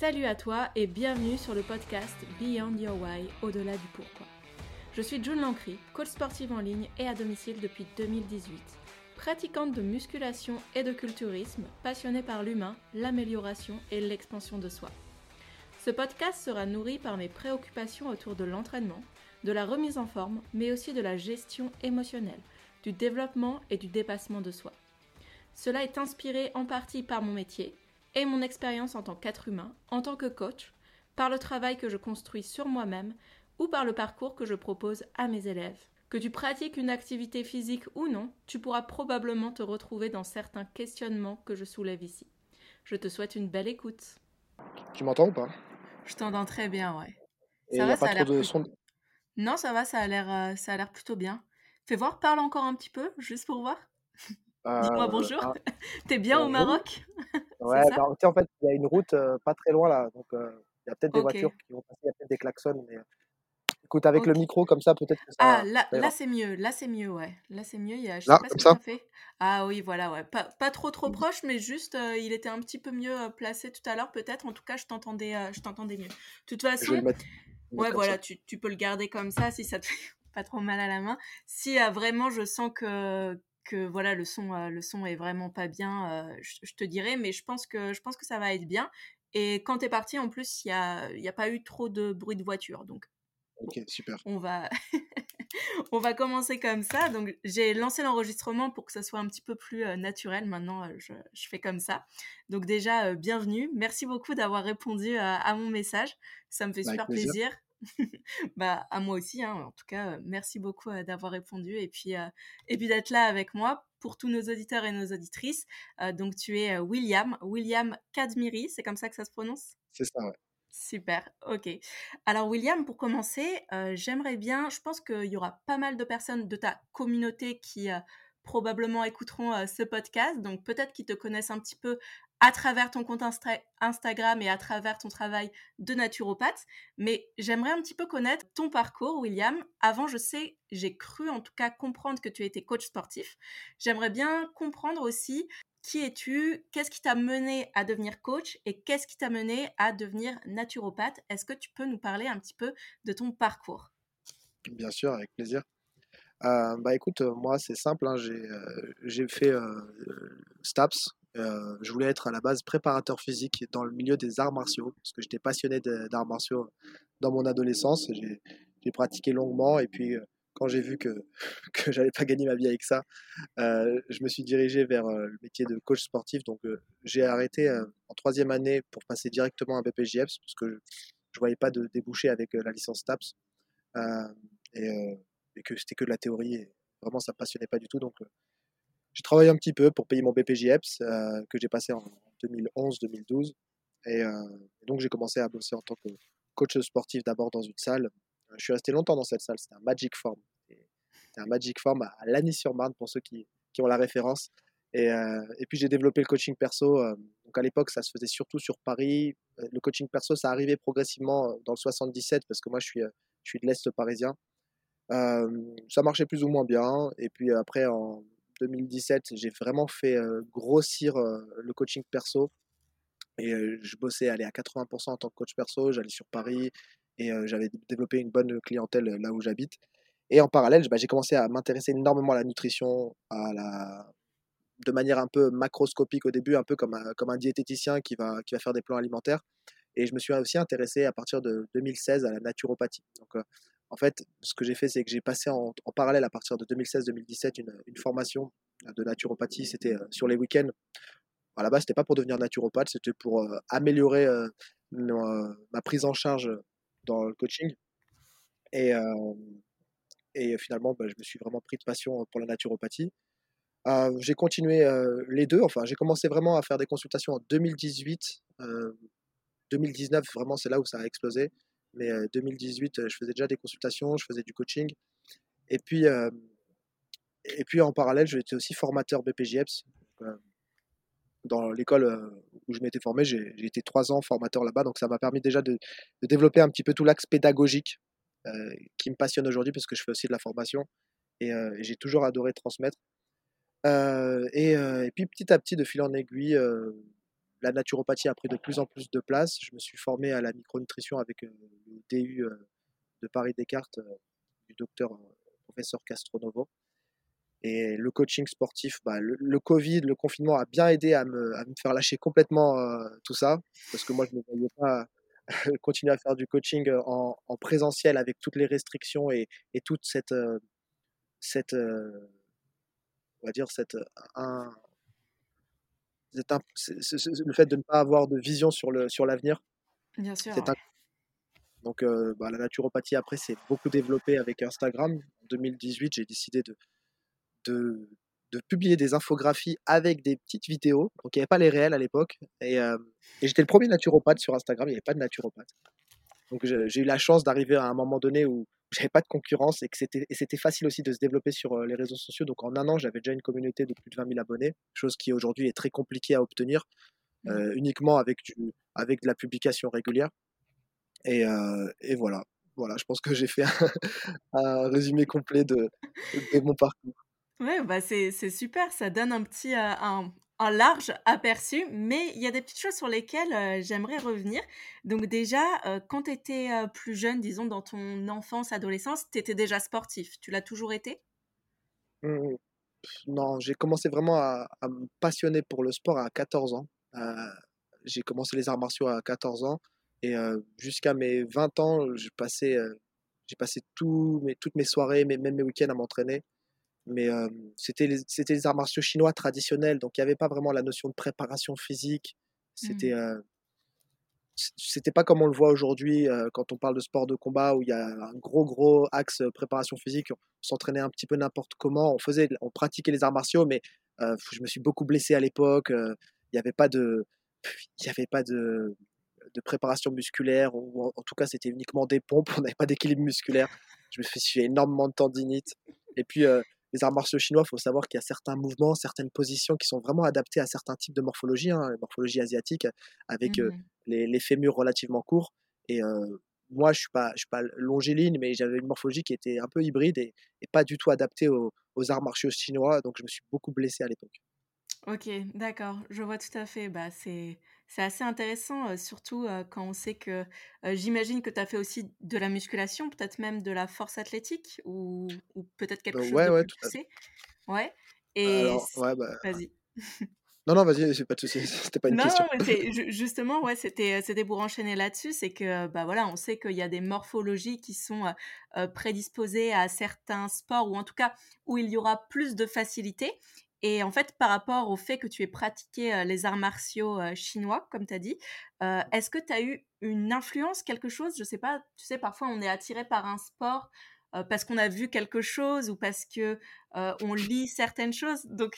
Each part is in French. Salut à toi et bienvenue sur le podcast Beyond Your Why, au-delà du pourquoi. Je suis June Lancry, coach sportive en ligne et à domicile depuis 2018. Pratiquante de musculation et de culturisme, passionnée par l'humain, l'amélioration et l'expansion de soi. Ce podcast sera nourri par mes préoccupations autour de l'entraînement, de la remise en forme, mais aussi de la gestion émotionnelle, du développement et du dépassement de soi. Cela est inspiré en partie par mon métier et mon expérience en tant qu'être humain, en tant que coach, par le travail que je construis sur moi-même ou par le parcours que je propose à mes élèves. Que tu pratiques une activité physique ou non, tu pourras probablement te retrouver dans certains questionnements que je soulève ici. Je te souhaite une belle écoute. Tu m'entends ou pas ? Je t'entends très bien, ouais. Non, ça va, ça a l'air plutôt bien. Fais voir, parle encore un petit peu, juste pour voir. Dis-moi bonjour. T'es bien au Maroc ? Ouais, bah, en fait, il y a une route pas très loin là, donc il y a peut-être des voitures qui vont passer, il y a peut-être des klaxons, mais écoute, avec le micro comme ça, peut-être que ça... Ah, là c'est mieux, ouais. Là c'est mieux, je sais pas ce que ça fait. Ah oui, voilà, ouais. Pas trop proche, mais juste, il était un petit peu mieux placé tout à l'heure, peut-être. En tout cas, je t'entendais mieux. De toute façon, ouais, voilà, tu peux le garder comme ça, si ça te fait pas trop mal à la main. Si vraiment je sens que voilà, le son est vraiment pas bien, je te dirai, mais je pense que ça va être bien. Et quand t'es parti, en plus, il y a pas eu trop de bruit de voiture, donc ok, super. On va commencer comme ça. Donc, j'ai lancé l'enregistrement pour que ça soit un petit peu plus naturel. Maintenant, je fais comme ça. Donc déjà, bienvenue. Merci beaucoup d'avoir répondu à mon message. Ça me fait super plaisir. Bah, à moi aussi, hein. En tout cas, merci beaucoup d'avoir répondu et puis d'être là avec moi. Pour tous nos auditeurs et nos auditrices, donc tu es William Kadmiri. C'est comme ça que ça se prononce ? C'est ça, ouais. Super, ok. Alors William, pour commencer, j'aimerais bien, je pense qu'il y aura pas mal de personnes de ta communauté qui probablement écouteront ce podcast, donc peut-être qu'ils te connaissent un petit peu à travers ton compte Instagram et à travers ton travail de naturopathe, mais j'aimerais un petit peu connaître ton parcours, William. Avant, j'ai cru en tout cas comprendre que tu étais coach sportif. J'aimerais bien comprendre aussi... Qui es-tu ? Qu'est-ce qui t'a mené à devenir coach ? Et qu'est-ce qui t'a mené à devenir naturopathe ? Est-ce que tu peux nous parler un petit peu de ton parcours ? Bien sûr, avec plaisir. Bah écoute, moi c'est simple, hein, j'ai fait STAPS. Je voulais être à la base préparateur physique dans le milieu des arts martiaux, parce que j'étais passionné d'arts martiaux dans mon adolescence. J'ai pratiqué longuement et puis... Quand j'ai vu que j'allais pas gagner ma vie avec ça, je me suis dirigé vers le métier de coach sportif. Donc, j'ai arrêté en troisième année pour passer directement à BPJEPS parce que je voyais pas de débouché avec la licence STAPS et que c'était que de la théorie. Et vraiment, ça me passionnait pas du tout. Donc, j'ai travaillé un petit peu pour payer mon BPJEPS que j'ai passé en 2011-2012. Et donc, j'ai commencé à bosser en tant que coach sportif d'abord dans une salle. Je suis resté longtemps dans cette salle, c'était un Magic Form. C'était un Magic Form à Lagny-sur-Marne, pour ceux qui ont la référence. Et puis j'ai développé le coaching perso. Donc à l'époque, ça se faisait surtout sur Paris. Le coaching perso, ça arrivait progressivement dans le 77, parce que moi, je suis de l'Est parisien. Ça marchait plus ou moins bien. Et puis après, en 2017, j'ai vraiment fait grossir le coaching perso. Et je bossais à 80% en tant que coach perso. J'allais sur Paris. Et j'avais développé une bonne clientèle là où j'habite. Et en parallèle, j'ai commencé à m'intéresser énormément à la nutrition, de manière un peu macroscopique au début, un peu comme un diététicien qui va faire des plans alimentaires. Et je me suis aussi intéressé à partir de 2016 à la naturopathie. Donc, en fait, ce que j'ai fait, c'est que j'ai passé en parallèle à partir de 2016-2017 une formation de naturopathie. C'était sur les week-ends. À la base, ce n'était pas pour devenir naturopathe, c'était pour améliorer ma prise en charge dans le coaching et finalement je me suis vraiment pris de passion pour la naturopathie. J'ai continué les deux, enfin j'ai commencé vraiment à faire des consultations en 2018, 2019 vraiment c'est là où ça a explosé, mais 2018 je faisais déjà des consultations, je faisais du coaching et puis en parallèle j'étais aussi formateur BPJEPS. Dans l'école où je m'étais formé, j'ai été 3 ans formateur là-bas, donc ça m'a permis déjà de développer un petit peu tout l'axe pédagogique qui me passionne aujourd'hui parce que je fais aussi de la formation et j'ai toujours adoré transmettre. Et puis petit à petit, de fil en aiguille, la naturopathie a pris de plus en plus de place. Je me suis formé à la micronutrition avec le DU de Paris-Descartes du docteur professeur Castronovo. Et le coaching sportif, le Covid, le confinement a bien aidé à me faire lâcher complètement tout ça. Parce que moi, je ne me voyais pas continuer à faire du coaching en présentiel avec toutes les restrictions et toute le fait de ne pas avoir de vision sur l'avenir. Bien sûr. Donc, la naturopathie, après, s'est beaucoup développée avec Instagram. En 2018, j'ai décidé de publier des infographies avec des petites vidéos. Donc, il n'y avait pas les réels à l'époque. Et j'étais le premier naturopathe sur Instagram. Il n'y avait pas de naturopathe. Donc, j'ai eu la chance d'arriver à un moment donné où je n'avais pas de concurrence et que c'était facile aussi de se développer sur les réseaux sociaux. Donc, en un an, j'avais déjà une communauté de plus de 20 000 abonnés, chose qui, aujourd'hui, est très compliquée à obtenir uniquement avec de la publication régulière. Et voilà. Voilà, je pense que j'ai fait un résumé complet de mon parcours. Oui, c'est super, ça donne un petit un large aperçu, mais il y a des petites choses sur lesquelles j'aimerais revenir. Donc déjà, quand tu étais plus jeune, disons dans ton enfance, adolescence, tu étais déjà sportif, tu l'as toujours été ? Non, j'ai commencé vraiment à me passionner pour le sport à 14 ans. J'ai commencé les arts martiaux à 14 ans. Et jusqu'à mes 20 ans, j'ai passé toutes mes soirées, même mes week-ends à m'entraîner. Mais c'était les arts martiaux chinois traditionnels, donc il n'y avait pas vraiment la notion de préparation physique. C'était pas comme on le voit aujourd'hui quand on parle de sport de combat, où il y a un gros axe préparation physique. On s'entraînait un petit peu n'importe comment. On pratiquait les arts martiaux, mais je me suis beaucoup blessé à l'époque. Il n'y avait pas de préparation musculaire, ou en tout cas c'était uniquement des pompes, on n'avait pas d'équilibre musculaire. Je me suis fait énormément de tendinite. Et puis les arts martiaux chinois, il faut savoir qu'il y a certains mouvements, certaines positions qui sont vraiment adaptées à certains types de morphologie, hein, morphologie asiatique, avec les fémurs relativement courts. Et moi, je suis pas longiligne, mais j'avais une morphologie qui était un peu hybride et pas du tout adaptée aux arts martiaux chinois, donc je me suis beaucoup blessé à l'époque. Ok, d'accord, je vois tout à fait. C'est assez intéressant, surtout quand on sait que j'imagine que tu as fait aussi de la musculation, peut-être même de la force athlétique ou peut-être quelque chose de plus poussé. Ouais. Et alors, vas-y. Non, vas-y, c'est pas de souci, c'était pas une question. Non, justement, c'était pour enchaîner là-dessus, c'est que on sait qu'il y a des morphologies qui sont prédisposées à certains sports, ou en tout cas où il y aura plus de facilité. Et en fait, par rapport au fait que tu aies pratiqué les arts martiaux chinois, comme tu as dit, est-ce que tu as eu une influence, quelque chose ? Je ne sais pas, tu sais, parfois on est attiré par un sport parce qu'on a vu quelque chose ou parce qu'on lit certaines choses. Donc,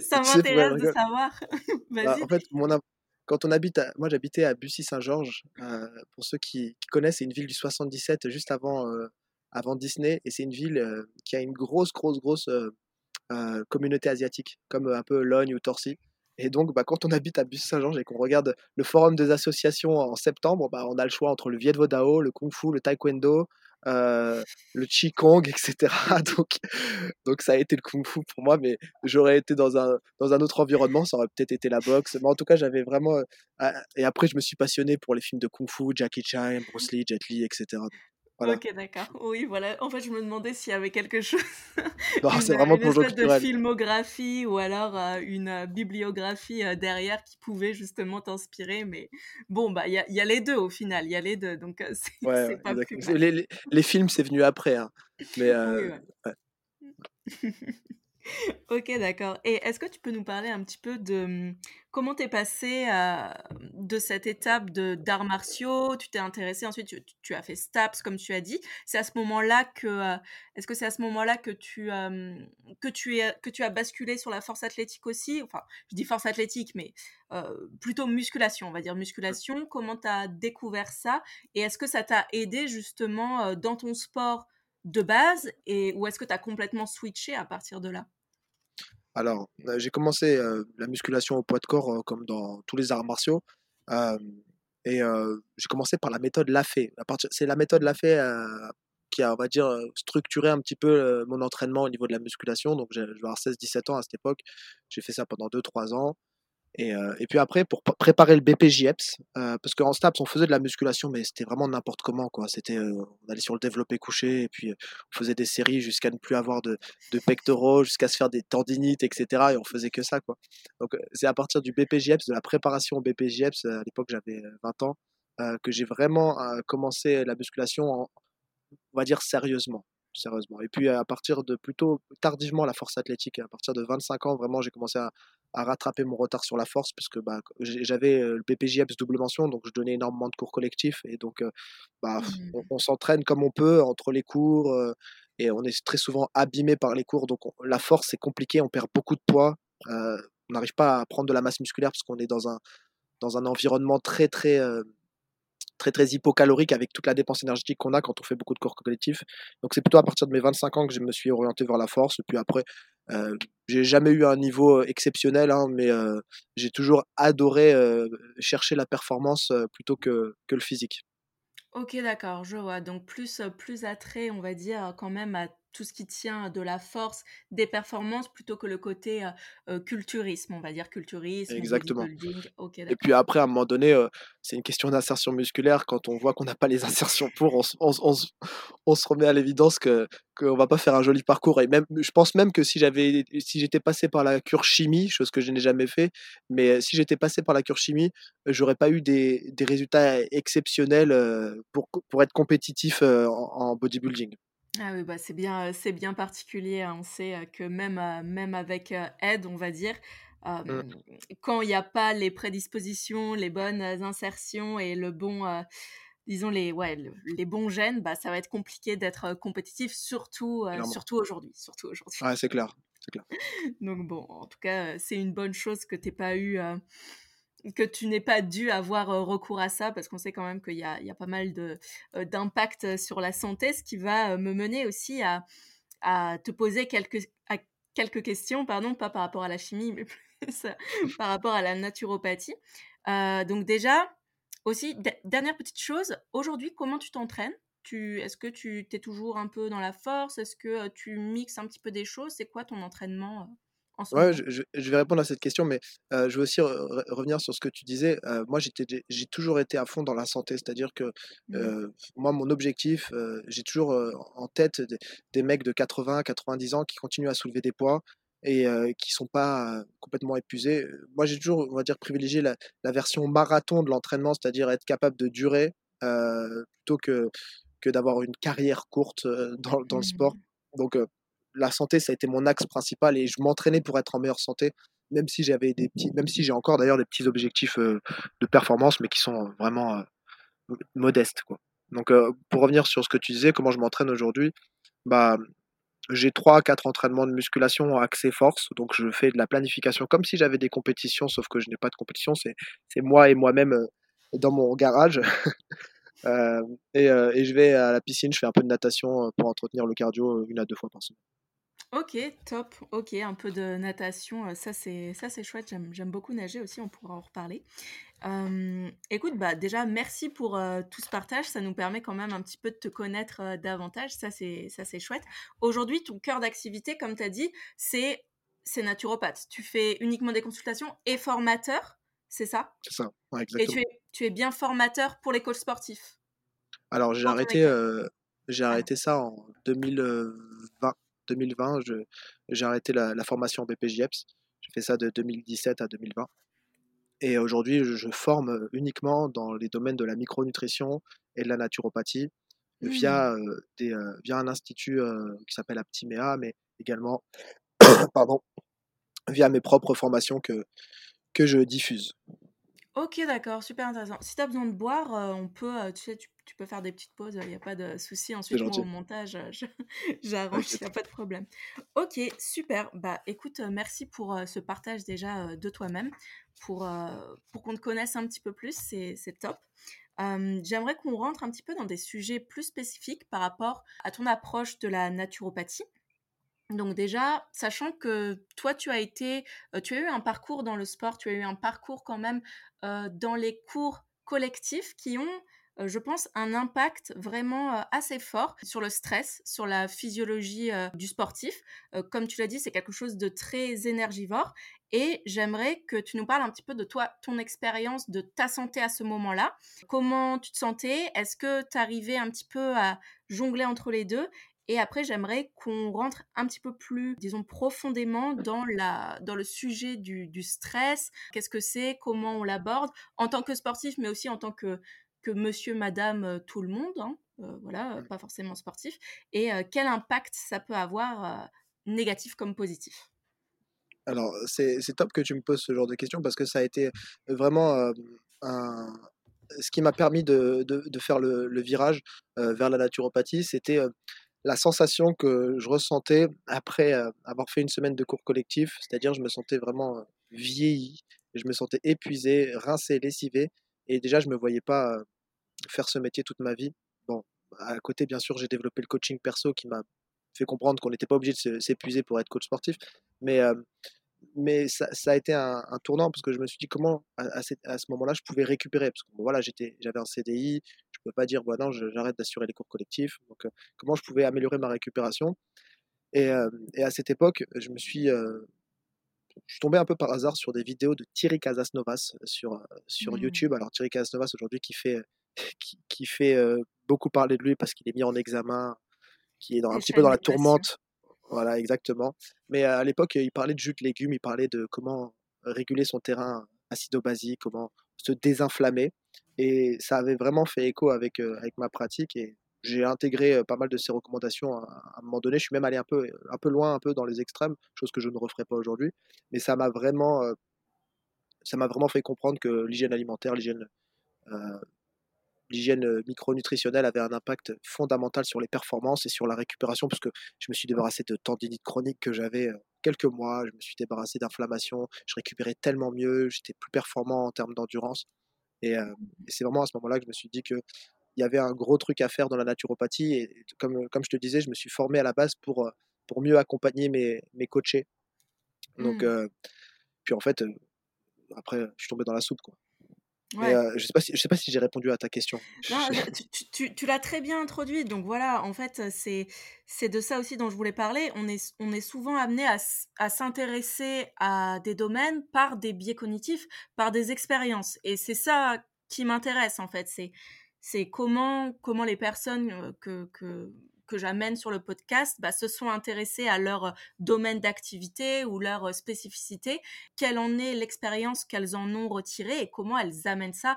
ça m'intéresse de savoir. Vas-y. En fait, quand on habite... Moi, j'habitais à Bussy-Saint-Georges. Pour ceux qui connaissent, c'est une ville du 77, juste avant Disney. Et c'est une ville qui a une grosse... communauté asiatique, comme un peu Logne ou Torcy. Et donc, quand on habite à Bussy-Saint-Georges et qu'on regarde le forum des associations en septembre, on a le choix entre le Viet Vo Dao, le Kung Fu, le Taekwondo, le Qigong, etc. Donc, ça a été le Kung Fu pour moi, mais j'aurais été dans un autre environnement, ça aurait peut-être été la boxe. Mais en tout cas, j'avais vraiment... Et après, je me suis passionné pour les films de Kung Fu, Jackie Chan, Bruce Lee, Jet Li, etc. Voilà. Ok, d'accord. Oui, voilà. En fait, je me demandais s'il y avait quelque chose. Non, c'est vraiment conjoncturel. Une espèce de filmographie ou alors une bibliographie derrière qui pouvait justement t'inspirer. Mais bon, il y a les deux au final. Il y a les deux. Donc, c'est pas plus mal. Les films, c'est venu après. Hein. Mais, oui. Ok, d'accord. Et est-ce que tu peux nous parler un petit peu de comment t'es passé de cette étape d'arts martiaux ? Tu t'es intéressé, ensuite tu as fait STAPS, comme tu as dit. C'est à ce moment-là que tu as basculé sur la force athlétique aussi ? Enfin, je dis force athlétique, mais plutôt musculation, on va dire musculation. Comment t'as découvert ça ? Et est-ce que ça t'a aidé justement dans ton sport de base, ou est-ce que tu as complètement switché à partir de là ? Alors, j'ai commencé la musculation au poids de corps, comme dans tous les arts martiaux. J'ai commencé par la méthode Lafay. C'est la méthode Lafay qui a, on va dire, structuré un petit peu mon entraînement au niveau de la musculation. Donc, je vais avoir 16-17 ans à cette époque. J'ai fait ça pendant 2-3 ans. Et puis après, pour préparer le BPJEPS, parce qu'en STAPS, on faisait de la musculation, mais c'était vraiment n'importe comment, quoi. C'était, on allait sur le développé couché, et puis on faisait des séries jusqu'à ne plus avoir de pectoraux, jusqu'à se faire des tendinites, etc. Et on faisait que ça, quoi. Donc, c'est à partir du BPJEPS, de la préparation au BPJEPS, à l'époque, j'avais 20 ans, que j'ai vraiment commencé la musculation, on va dire, sérieusement. Et puis, à partir de plutôt tardivement la force athlétique, à partir de 25 ans, vraiment, j'ai commencé à rattraper mon retard sur la force, parce que j'avais le BPJEPS double mention, donc je donnais énormément de cours collectifs, et donc on s'entraîne comme on peut entre les cours, et on est très souvent abîmé par les cours, donc la force c'est compliqué, on perd beaucoup de poids, on n'arrive pas à prendre de la masse musculaire parce qu'on est dans un environnement très très hypocalorique avec toute la dépense énergétique qu'on a quand on fait beaucoup de cours collectifs. Donc c'est plutôt à partir de mes 25 ans que je me suis orienté vers la force, et puis après j'ai jamais eu un niveau exceptionnel, mais j'ai toujours adoré chercher la performance plutôt que le physique. Ok, d'accord, je vois. Donc plus attrait, on va dire, quand même à tout ce qui tient de la force, des performances, plutôt que le côté culturisme, on va dire culturisme. Exactement. Okay, et puis après, à un moment donné, c'est une question d'insertion musculaire. Quand on voit qu'on n'a pas les insertions pour, on se remet à l'évidence qu'on ne va pas faire un joli parcours. Et même, je pense même que si j'étais passé par la cure chimie, chose que je n'ai jamais fait, mais si j'étais passé par la cure chimie, je n'aurais pas eu des résultats exceptionnels pour être compétitif en bodybuilding. Ah oui, c'est bien particulier, hein. On sait que même avec aide, on va dire, quand il n'y a pas les prédispositions, les bonnes insertions et le bon, disons les bons gènes, ça va être compliqué d'être compétitif, surtout aujourd'hui. Ouais, c'est clair. Donc bon, en tout cas, c'est une bonne chose que tu n'aies pas eu... que tu n'aies pas dû avoir recours à ça, parce qu'on sait quand même qu'il y a pas mal d'impact sur la santé, ce qui va me mener aussi à te poser quelques questions, pas par rapport à la chimie, mais plus par rapport à la naturopathie. Donc déjà, aussi, dernière petite chose, aujourd'hui, comment tu t'entraînes ? Est-ce que tu es toujours un peu dans la force ? Est-ce que tu mixes un petit peu des choses ? C'est quoi ton entraînement ? Ouais, je vais répondre à cette question, mais je veux aussi revenir sur ce que tu disais. Moi, j'ai toujours été à fond dans la santé, c'est-à-dire que moi, mon objectif, j'ai toujours en tête des mecs de 80, 90 ans qui continuent à soulever des poids et qui sont pas complètement épuisés. Moi, j'ai toujours, on va dire, privilégié la version marathon de l'entraînement, c'est-à-dire être capable de durer plutôt que d'avoir une carrière courte dans le sport. Donc, la santé, ça a été mon axe principal, et je m'entraînais pour être en meilleure santé, même si j'ai encore d'ailleurs des petits objectifs de performance, mais qui sont vraiment modestes, quoi. Donc, pour revenir sur ce que tu disais, comment je m'entraîne aujourd'hui, j'ai 3 à 4 entraînements de musculation axés force. Donc, je fais de la planification comme si j'avais des compétitions, sauf que je n'ai pas de compétition. C'est moi et moi-même dans mon garage. Et je vais à la piscine, je fais un peu de natation pour entretenir le cardio 1 à 2 fois par semaine. Ok, top. Ok, un peu de natation, ça c'est chouette. J'aime beaucoup nager aussi, on pourra en reparler. Écoute, déjà merci pour tout ce partage. Ça nous permet quand même un petit peu de te connaître davantage. Ça c'est chouette. Aujourd'hui, ton cœur d'activité, comme tu as dit, c'est naturopathe. Tu fais uniquement des consultations et formateur, c'est ça ? C'est ça, ouais, exactement. Et tu es bien formateur pour les coachs sportifs. Alors j'ai arrêté ça en 2020. 2020, j'ai arrêté la formation en BPJEPS. J'ai fait ça de 2017 à 2020. Et aujourd'hui, je forme uniquement dans les domaines de la micronutrition et de la naturopathie via un institut qui s'appelle Aptimea, mais également via mes propres formations que je diffuse. Ok, d'accord, super intéressant. Si tu as besoin de boire, on peut, tu peux faire des petites pauses, il n'y a pas de souci. Ensuite, moi, au montage, j'arrange, il n'y a pas de problème. Ok, super. Écoute, merci pour ce partage déjà de toi-même, pour qu'on te connaisse un petit peu plus, c'est top. J'aimerais qu'on rentre un petit peu dans des sujets plus spécifiques par rapport à ton approche de la naturopathie. Donc déjà, sachant que toi, tu as eu un parcours dans le sport, tu as eu un parcours quand même dans les cours collectifs qui ont je pense, un impact vraiment assez fort sur le stress, sur la physiologie du sportif. Comme tu l'as dit, c'est quelque chose de très énergivore. Et j'aimerais que tu nous parles un petit peu de toi, ton expérience, de ta santé à ce moment-là. Comment tu te sentais? Est-ce que tu arrivais un petit peu à jongler entre les deux? Et après, j'aimerais qu'on rentre un petit peu plus, disons, profondément dans le sujet du stress. Qu'est-ce que c'est? Comment on l'aborde? En tant que sportif, mais aussi en tant que monsieur, madame, tout le monde. Hein, voilà, pas forcément sportif. Et quel impact ça peut avoir, négatif comme positif? Alors, c'est top que tu me poses ce genre de questions parce que ça a été vraiment ce qui m'a permis de faire le virage vers la naturopathie. C'était la sensation que je ressentais après avoir fait une semaine de cours collectif, c'est-à-dire je me sentais vraiment vieilli, je me sentais épuisé, rincé, lessivé, et déjà je ne me voyais pas faire ce métier toute ma vie. Bon, à côté, bien sûr, j'ai développé le coaching perso qui m'a fait comprendre qu'on n'était pas obligé de s'épuiser pour être coach sportif, mais ça a été un tournant parce que je me suis dit comment à ce moment-là je pouvais récupérer, parce que bon, voilà, j'avais un CDI, je ne pouvais pas dire bon, non, j'arrête d'assurer les cours collectifs, donc comment je pouvais améliorer ma récupération. Et à cette époque je suis tombé un peu par hasard sur des vidéos de Thierry Casasnovas sur YouTube. Alors Thierry Casasnovas aujourd'hui qui fait beaucoup parler de lui parce qu'il est mis en examen, qui est un petit peu dans la tourmente. Voilà, exactement. Mais à l'époque, il parlait de jus de légumes, il parlait de comment réguler son terrain acido-basique, comment se désinflammer. Et ça avait vraiment fait écho avec ma pratique. Et j'ai intégré pas mal de ses recommandations à un moment donné. Je suis même allé un peu loin, un peu dans les extrêmes, chose que je ne referai pas aujourd'hui. Mais ça m'a vraiment fait comprendre que l'hygiène alimentaire, l'hygiène micronutritionnelle avait un impact fondamental sur les performances et sur la récupération, parce que je me suis débarrassé de tendinite chronique que j'avais quelques mois, je me suis débarrassé d'inflammation, je récupérais tellement mieux, j'étais plus performant en termes d'endurance. Et c'est vraiment à ce moment-là que je me suis dit qu'il y avait un gros truc à faire dans la naturopathie. Et comme je te disais, je me suis formé à la base pour mieux accompagner mes coachés. Donc, puis en fait, après, je suis tombé dans la soupe, quoi. Ouais. Je sais pas si j'ai répondu à ta question. Non, tu l'as très bien introduit. Donc voilà, en fait, c'est de ça aussi dont je voulais parler. On est souvent amené à s'intéresser à des domaines par des biais cognitifs, par des expériences. Et c'est ça qui m'intéresse, en fait. C'est comment les personnes que j'amène sur le podcast, se sont intéressés à leur domaine d'activité ou leur spécificité, quelle en est l'expérience qu'elles en ont retirée et comment elles amènent ça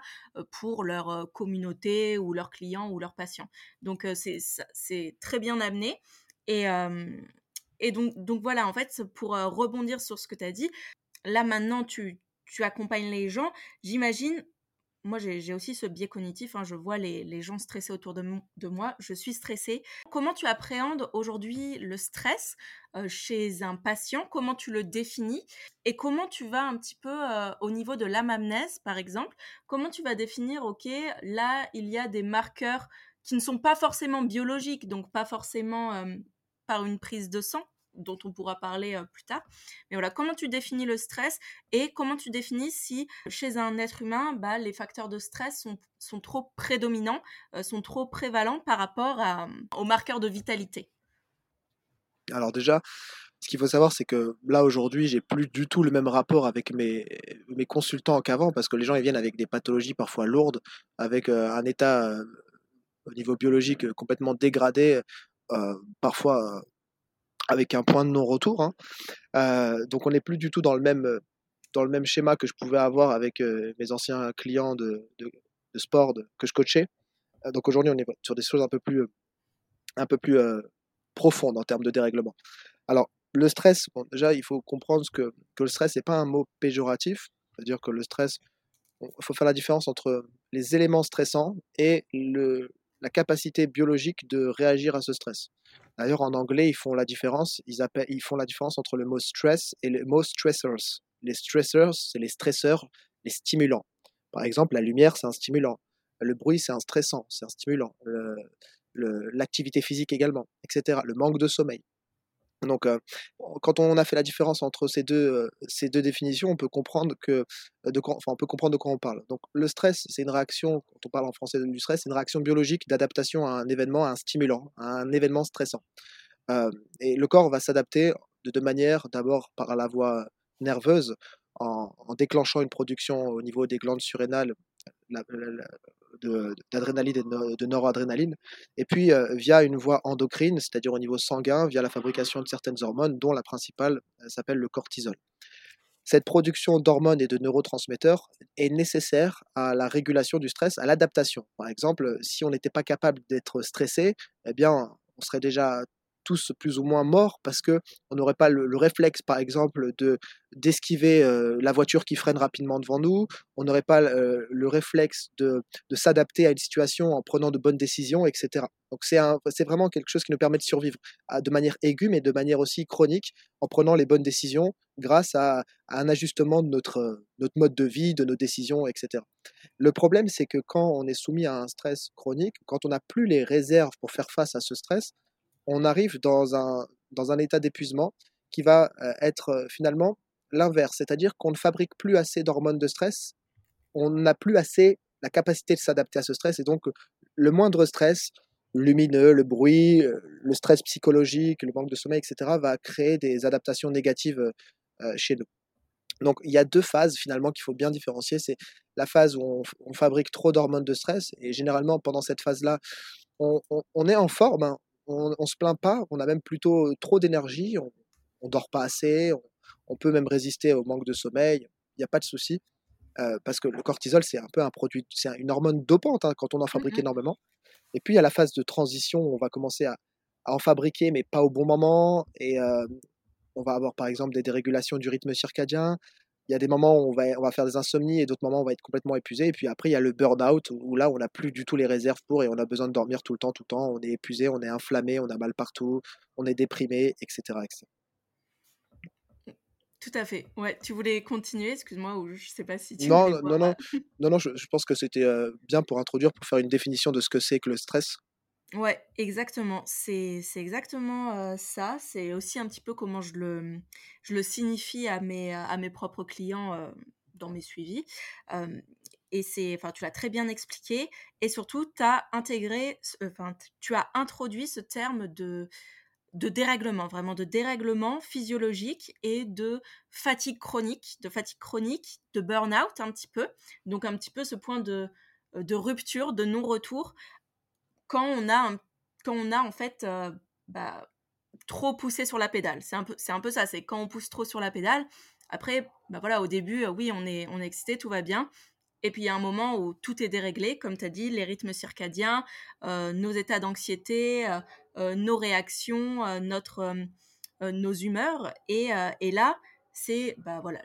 pour leur communauté ou leurs clients ou leurs patients. Donc, c'est très bien amené. Et donc voilà, en fait, pour rebondir sur ce que tu as dit, là, maintenant, tu accompagnes les gens. J'imagine... Moi, j'ai aussi ce biais cognitif, hein, je vois les gens stressés autour de moi, je suis stressée. Comment tu appréhendes aujourd'hui le stress chez un patient? Comment tu le définis? Et comment tu vas un petit peu au niveau de l'anamnèse, par exemple? Comment tu vas définir, ok, là, il y a des marqueurs qui ne sont pas forcément biologiques, donc pas forcément par une prise de sang, dont on pourra parler plus tard. Mais voilà, comment tu définis le stress et comment tu définis si chez un être humain, les facteurs de stress sont trop prédominants, sont trop prévalents par rapport aux marqueurs de vitalité? Alors déjà, ce qu'il faut savoir, c'est que là, aujourd'hui, j'ai plus du tout le même rapport avec mes consultants qu'avant, parce que les gens, ils viennent avec des pathologies parfois lourdes, avec un état au niveau biologique complètement dégradé, parfois... avec un point de non-retour. Hein. Donc, on n'est plus du tout dans le même schéma que je pouvais avoir avec mes anciens clients de sport que je coachais. Donc, aujourd'hui, on est sur des choses un peu plus profondes en termes de dérèglement. Alors, le stress, déjà, il faut comprendre que le stress n'est pas un mot péjoratif. C'est-à-dire que le stress, il faut faire la différence entre les éléments stressants et la capacité biologique de réagir à ce stress. D'ailleurs, en anglais, ils font la différence. Ils font la différence entre le mot stress et le mot stressors. Les stressors, c'est les stresseurs, les stimulants. Par exemple, la lumière, c'est un stimulant. Le bruit, c'est un stressant, c'est un stimulant. L'activité physique également, etc. Le manque de sommeil. Donc, quand on a fait la différence entre ces deux définitions, on peut comprendre de quoi on parle. Donc, le stress, c'est une réaction, quand on parle en français du stress, c'est une réaction biologique d'adaptation à un événement, à un stimulant, à un événement stressant. Et le corps va s'adapter de deux manières. D'abord, par la voie nerveuse, en déclenchant une production au niveau des glandes surrénales d'adrénaline et de noradrénaline, et puis via une voie endocrine, c'est-à-dire au niveau sanguin, via la fabrication de certaines hormones, dont la principale s'appelle le cortisol. Cette production d'hormones et de neurotransmetteurs est nécessaire à la régulation du stress, à l'adaptation. Par exemple, si on n'était pas capable d'être stressé, eh bien, on serait déjà tous plus ou moins morts parce qu'on n'aurait pas le réflexe, par exemple, d'esquiver la voiture qui freine rapidement devant nous, on n'aurait pas le réflexe de s'adapter à une situation en prenant de bonnes décisions, etc. Donc c'est vraiment quelque chose qui nous permet de survivre de manière aiguë, mais de manière aussi chronique, en prenant les bonnes décisions grâce à un ajustement de notre mode de vie, de nos décisions, etc. Le problème, c'est que quand on est soumis à un stress chronique, quand on n'a plus les réserves pour faire face à ce stress, on arrive dans un état d'épuisement qui va être finalement l'inverse, c'est-à-dire qu'on ne fabrique plus assez d'hormones de stress, on n'a plus assez la capacité de s'adapter à ce stress, et donc le moindre stress lumineux, le bruit, le stress psychologique, le manque de sommeil, etc., va créer des adaptations négatives chez nous. Donc il y a deux phases finalement qu'il faut bien différencier, c'est la phase où on fabrique trop d'hormones de stress, et généralement pendant cette phase-là, on est en forme, hein. On ne se plaint pas, on a même plutôt trop d'énergie, on ne dort pas assez, on peut même résister au manque de sommeil, il n'y a pas de souci, parce que le cortisol, c'est un peu un produit, c'est une hormone dopante hein, quand on en fabrique énormément. Et puis, il y a la phase de transition où on va commencer à en fabriquer, mais pas au bon moment, et on va avoir par exemple des dérégulations du rythme circadien. Il y a des moments où on va faire des insomnies et d'autres moments où on va être complètement épuisé. Et puis après, il y a le burn-out où là, on n'a plus du tout les réserves pour et on a besoin de dormir tout le temps. On est épuisé, on est inflammé, on a mal partout, on est déprimé, etc. Tout à fait. Ouais, tu voulais continuer, excuse-moi, ou je ne sais pas si tu... Non, je pense que c'était bien pour introduire, pour faire une définition de ce que c'est que le stress. Ouais, exactement. C'est exactement ça. C'est aussi un petit peu comment je le signifie à mes propres clients dans mes suivis. Et c'est, enfin, tu l'as très bien expliqué. Et surtout, tu as introduit ce terme de dérèglement, vraiment de dérèglement physiologique et de fatigue chronique, de burn-out un petit peu. Donc un petit peu ce point de rupture, de non-retour. Quand on a en fait trop poussé sur la pédale, c'est un peu ça, c'est quand on pousse trop sur la pédale, après, au début, oui, on est excité, tout va bien, et puis il y a un moment où tout est déréglé, comme tu as dit, les rythmes circadiens, nos états d'anxiété, nos réactions, nos humeurs, et là, c'est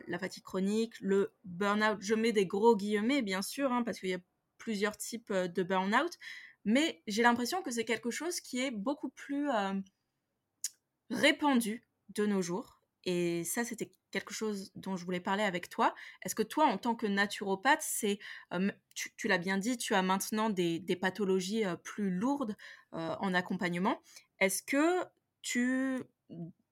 la fatigue chronique, le burn-out, je mets des gros guillemets, bien sûr, hein, parce qu'il y a plusieurs types de burn-out, mais j'ai l'impression que c'est quelque chose qui est beaucoup plus répandu de nos jours. Et ça, c'était quelque chose dont je voulais parler avec toi. Est-ce que toi, en tant que naturopathe, tu l'as bien dit, tu as maintenant des pathologies plus lourdes en accompagnement. Est-ce que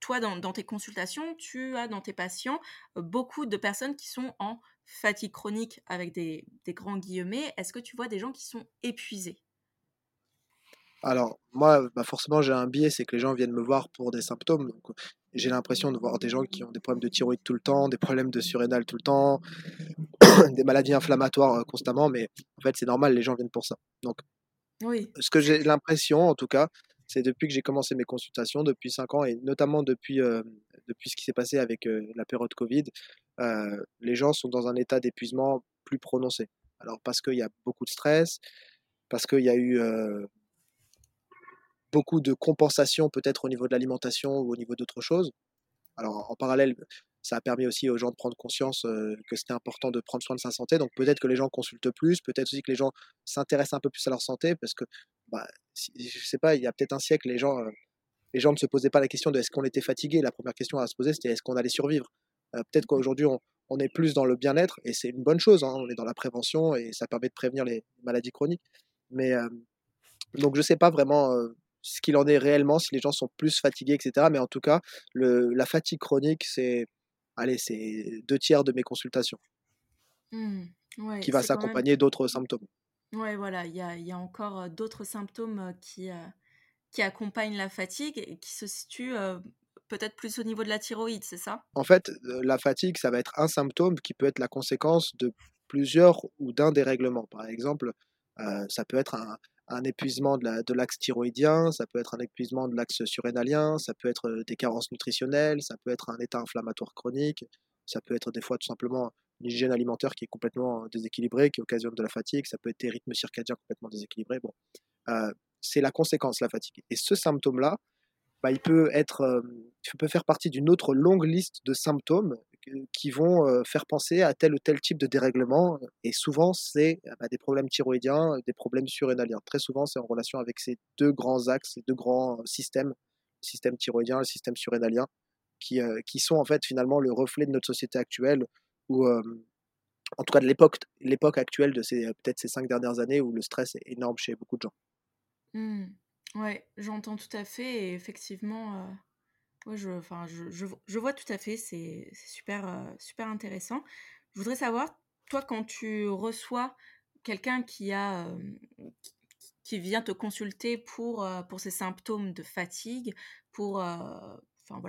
toi, dans tes consultations, tu as dans tes patients beaucoup de personnes qui sont en fatigue chronique avec des grands guillemets? Est-ce que tu vois des gens qui sont épuisés? Alors, moi, forcément, j'ai un biais, c'est que les gens viennent me voir pour des symptômes. Donc, j'ai l'impression de voir des gens qui ont des problèmes de thyroïde tout le temps, des problèmes de surrénal tout le temps, des maladies inflammatoires constamment, mais en fait, c'est normal, les gens viennent pour ça. Donc, oui. Ce que j'ai l'impression, en tout cas, c'est depuis que j'ai commencé mes consultations, depuis 5 ans, et notamment depuis ce qui s'est passé avec la période Covid, les gens sont dans un état d'épuisement plus prononcé. Alors, parce qu'il y a beaucoup de stress, parce qu'il y a eu... beaucoup de compensation peut-être au niveau de l'alimentation ou au niveau d'autres choses. Alors en parallèle, ça a permis aussi aux gens de prendre conscience que c'était important de prendre soin de sa santé. Donc peut-être que les gens consultent plus, peut-être aussi que les gens s'intéressent un peu plus à leur santé parce que, je sais pas, il y a peut-être un siècle, les gens ne se posaient pas la question de est-ce qu'on était fatigué. La première question à se poser, c'était est-ce qu'on allait survivre. Peut-être qu'aujourd'hui, on est plus dans le bien-être et c'est une bonne chose. Hein, on est dans la prévention et ça permet de prévenir les maladies chroniques. Mais donc je sais pas vraiment... ce qu'il en est réellement, si les gens sont plus fatigués, etc. Mais en tout cas, la fatigue chronique, c'est 2/3 de mes consultations. Ouais, qui va s'accompagner d'autres symptômes. Oui, voilà, il y a encore d'autres symptômes qui accompagnent la fatigue et qui se situent peut-être plus au niveau de la thyroïde, c'est ça ? En fait, la fatigue, ça va être un symptôme qui peut être la conséquence de plusieurs ou d'un dérèglement. Par exemple, ça peut être un épuisement de l'axe thyroïdien, ça peut être un épuisement de l'axe surrénalien, ça peut être des carences nutritionnelles, ça peut être un état inflammatoire chronique, ça peut être des fois tout simplement l'hygiène alimentaire qui est complètement déséquilibrée, qui occasionne de la fatigue, ça peut être des rythmes circadiens complètement déséquilibrés. Bon, c'est la conséquence, la fatigue. Et ce symptôme-là, il peut faire partie d'une autre longue liste de symptômes qui vont faire penser à tel ou tel type de dérèglement. Et souvent, c'est des problèmes thyroïdiens, des problèmes surrénaliens. Très souvent, c'est en relation avec ces deux grands axes, ces deux grands systèmes, le système thyroïdien et le système surrénalien, qui sont en fait finalement le reflet de notre société actuelle, ou en tout cas de l'époque actuelle, de peut-être ces 5 dernières années, où le stress est énorme chez beaucoup de gens. Oui, j'entends tout à fait, et effectivement, ouais, je vois tout à fait, c'est super, super intéressant. Je voudrais savoir, toi, quand tu reçois quelqu'un qui vient te consulter pour ces symptômes de fatigue, pour